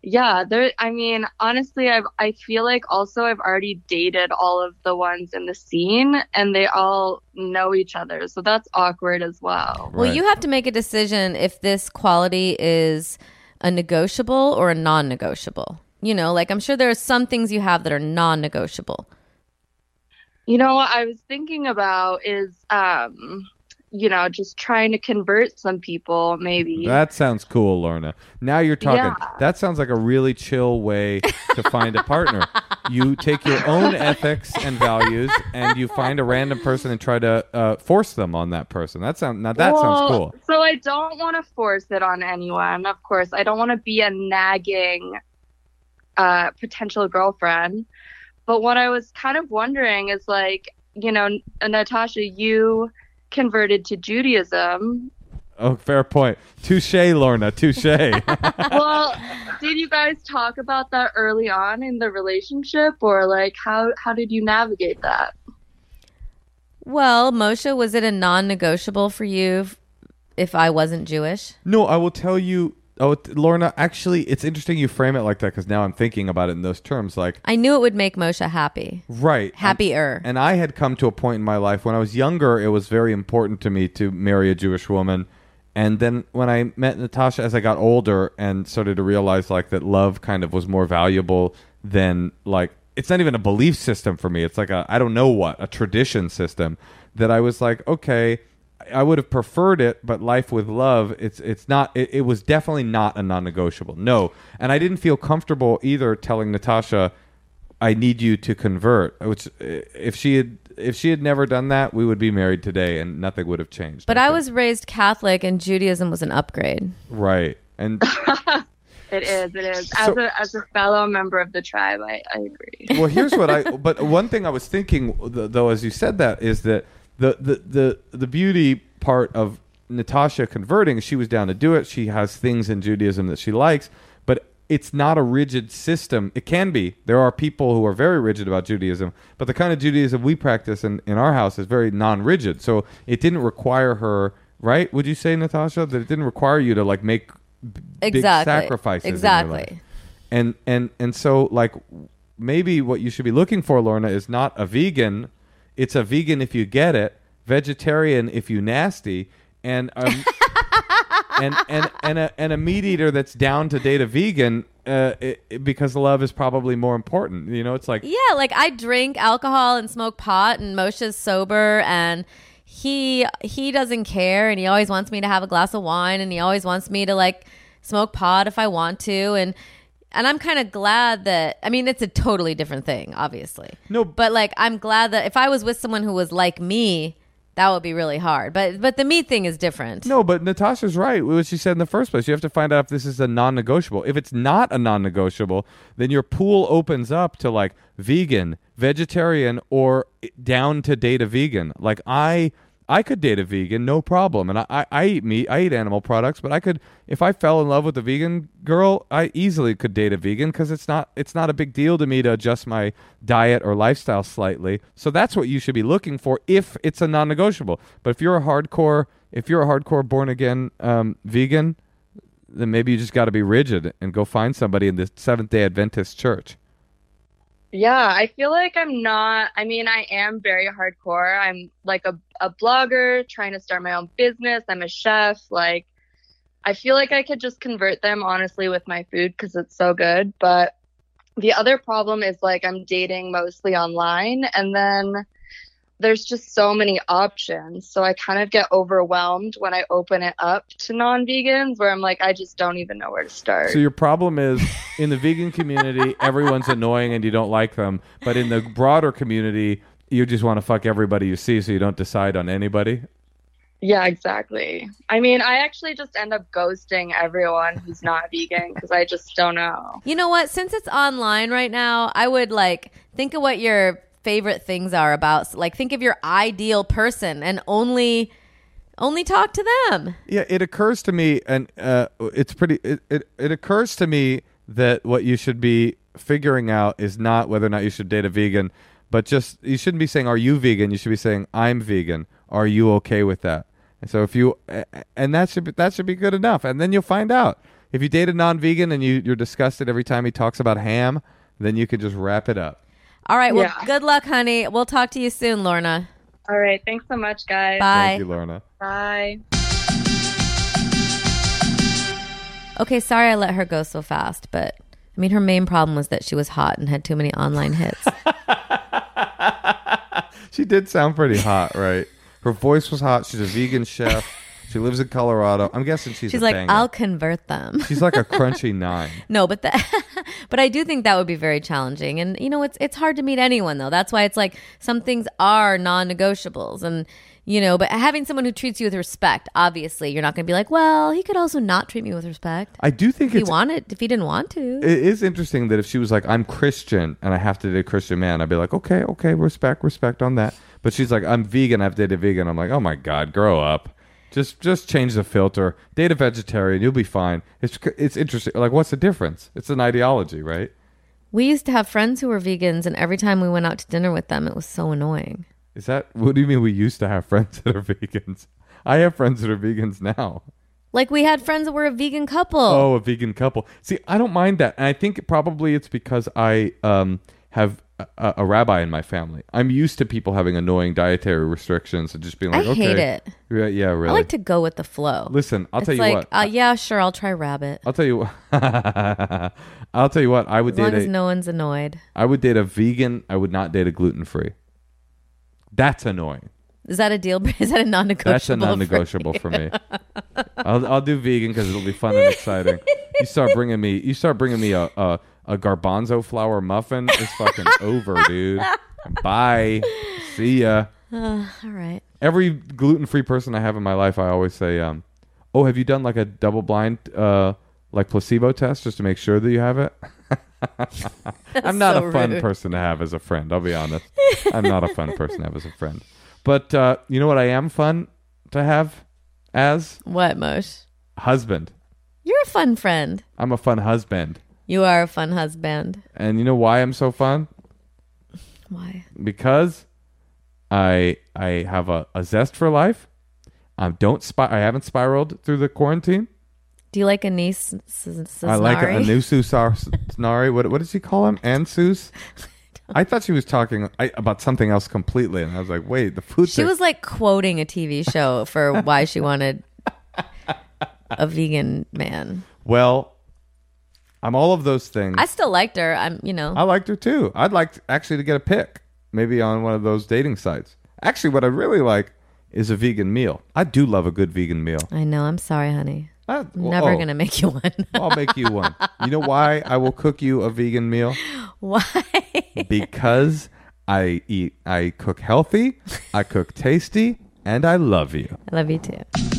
Yeah, there. I mean, honestly, I feel like also I've already dated all of the ones in the scene, and they all know each other, so that's awkward as well. Right. Well, you have to make a decision if this quality is a negotiable or a non-negotiable. You know, like, I'm sure there are some things you have that are non-negotiable. You know, what I was thinking about is, you know, just trying to convert some people, maybe. That sounds cool, Lorna. Now you're talking. Yeah. That sounds like a really chill way to find a partner. You take your own ethics and values, and you find a random person and try to force them on that person. That sounds cool. So I don't want to force it on anyone, of course. I don't want to be a nagging potential girlfriend. But what I was kind of wondering is, like, you know, Natasha, you converted to Judaism. Oh, fair point. Touche, Lorna. Touche. Well, did you guys talk about that early on in the relationship, or like how did you navigate that? Well, Moshe, was it a non-negotiable for you if I wasn't Jewish? No, I will tell you. Oh, Lorna, actually, it's interesting you frame it like that, because now I'm thinking about it in those terms. Like, I knew it would make Moshe happy. Right. Happier. And I had come to a point in my life when I was younger, it was very important to me to marry a Jewish woman. And then when I met Natasha, as I got older and started to realize, like, that love kind of was more valuable than, like, it's not even a belief system for me. It's like a tradition system, that I was like, okay, I would have preferred it, but life with love, it was definitely not a non-negotiable. No. And I didn't feel comfortable either telling Natasha, I need you to convert, which if she had never done that, we would be married today and nothing would have changed. But I was raised Catholic, and Judaism was an upgrade. Right. And It is. As a fellow member of the tribe, I agree. Well, here's what but one thing I was thinking, though, as you said that, is that the beauty part of Natasha converting, she was down to do it. She has things in Judaism that she likes, but it's not a rigid system. It can be. There are people who are very rigid about Judaism, but the kind of Judaism we practice in our house is very non-rigid. So it didn't require her, right? Would you say, Natasha, that it didn't require you to, like, make big sacrifices? Exactly. In your life? And so, like, maybe what you should be looking for, Lorna, is not a vegan. It's a vegan if you get it, vegetarian if you nasty, and and a meat eater that's down to date a vegan because love is probably more important. You know, it's like... Yeah, like, I drink alcohol and smoke pot, and Moshe's sober, and he doesn't care, and he always wants me to have a glass of wine, and he always wants me to, like, smoke pot if I want to, And I'm kind of glad that, I mean, it's a totally different thing, obviously. No, but, like, I'm glad that if I was with someone who was like me, that would be really hard. But the meat thing is different. No, but Natasha's right. What she said in the first place, you have to find out if this is a non-negotiable. If it's not a non-negotiable, then your pool opens up to, like, vegan, vegetarian, or down to date a vegan. Like, I could date a vegan, no problem. And I eat meat, I eat animal products, but I could, if I fell in love with a vegan girl, I easily could date a vegan, because it's not a big deal to me to adjust my diet or lifestyle slightly. So that's what you should be looking for if it's a non-negotiable. But if you're a hardcore, born-again vegan, then maybe you just got to be rigid and go find somebody in the Seventh-day Adventist church. Yeah, I feel like I'm not, I mean, I am very hardcore. I'm like a blogger trying to start my own business. I'm a chef. Like, I feel like I could just convert them, honestly, with my food, because it's so good. But the other problem is, like, I'm dating mostly online, and then there's just so many options. So I kind of get overwhelmed when I open it up to non-vegans, where I'm like, I just don't even know where to start. So your problem is, in the vegan community, everyone's annoying and you don't like them. But in the broader community, you just want to fuck everybody you see, so you don't decide on anybody. Yeah, exactly. I mean, I actually just end up ghosting everyone who's not vegan, because I just don't know. You know what? Since it's online right now, I would, like, think of what your favorite things are about. Like, think of your ideal person, and only Only talk to them. Yeah, it occurs to me, and it occurs to me that what you should be figuring out is not whether or not you should date a vegan, but just, you shouldn't be saying, are you vegan? You should be saying, I'm vegan. Are you okay with that? And so if you, and that should be good enough. And then you'll find out. If you date a non-vegan and you're disgusted every time he talks about ham, then you could just wrap it up. All right. Well, Good luck, honey. We'll talk to you soon, Lorna. All right. Thanks so much, guys. Bye. Thank you, Lorna. Bye. Okay. Sorry I let her go so fast, but I mean, her main problem was that she was hot and had too many online hits. She did sound pretty hot, right? Her voice was hot. She's a vegan chef. She lives in Colorado. I'm guessing she's like, banger. I'll convert them. She's like a crunchy nine. No, but but I do think that would be very challenging. And, you know, it's hard to meet anyone, though. That's why it's like some things are non-negotiables. And, you know, but having someone who treats you with respect, obviously, you're not going to be like, well, he could also not treat me with respect. I do think if he didn't want to. It is interesting that if she was like, I'm Christian and I have to date a Christian man, I'd be like, okay, respect on that. But she's like, I'm vegan, I have to date a vegan. I'm like, oh my God, grow up. Just change the filter. Date a vegetarian. You'll be fine. It's interesting. Like, what's the difference? It's an ideology, right? We used to have friends who were vegans, and every time we went out to dinner with them, it was so annoying. Is that... What do you mean we used to have friends that are vegans? I have friends that are vegans now. Like, we had friends that were a vegan couple. Oh, a vegan couple. See, I don't mind that. And I think probably it's because I have... A rabbi in my family. I'm used to people having annoying dietary restrictions and just being like, I hate it. Yeah, really. I like to go with the flow. Listen, I'll tell you what. Yeah, sure, I'll try rabbit. I'll tell you what. I would date as long as no one's annoyed. I would date a vegan. I would not date a gluten-free. That's annoying. Is that a deal? Is that a non-negotiable? That's a non-negotiable for me. I'll do vegan because it'll be fun and exciting. You start bringing me a garbanzo flour muffin is fucking over, dude. Bye. See ya. All right. Every gluten-free person I have in my life, I always say, oh, have you done like a double-blind like placebo test just to make sure that you have it? I'm not a fun person to have as a friend. I'll be honest. I'm not a fun person to have as a friend. But you know what I am fun to have as? What, Moshe? Husband. You're a fun friend. I'm a fun husband. You are a fun husband. And you know why I'm so fun? Why? Because I have a zest for life. I haven't spiraled through the quarantine. Do you like Anis Snari? I like Anusu Snari. What does he call him? Ansus? I thought she was talking about something else completely. And I was like, wait, the food. She was like quoting a TV show for why she wanted a vegan man. Well... I'm all of those things. I still liked her. I liked her too. I'd like to get a pick, maybe on one of those dating sites. Actually, what I really like is a vegan meal. I do love a good vegan meal. I know. I'm sorry, honey. I'm never going to make you one. I'll make you one. You know why I will cook you a vegan meal? Why? Because I cook healthy, I cook tasty, and I love you. I love you too.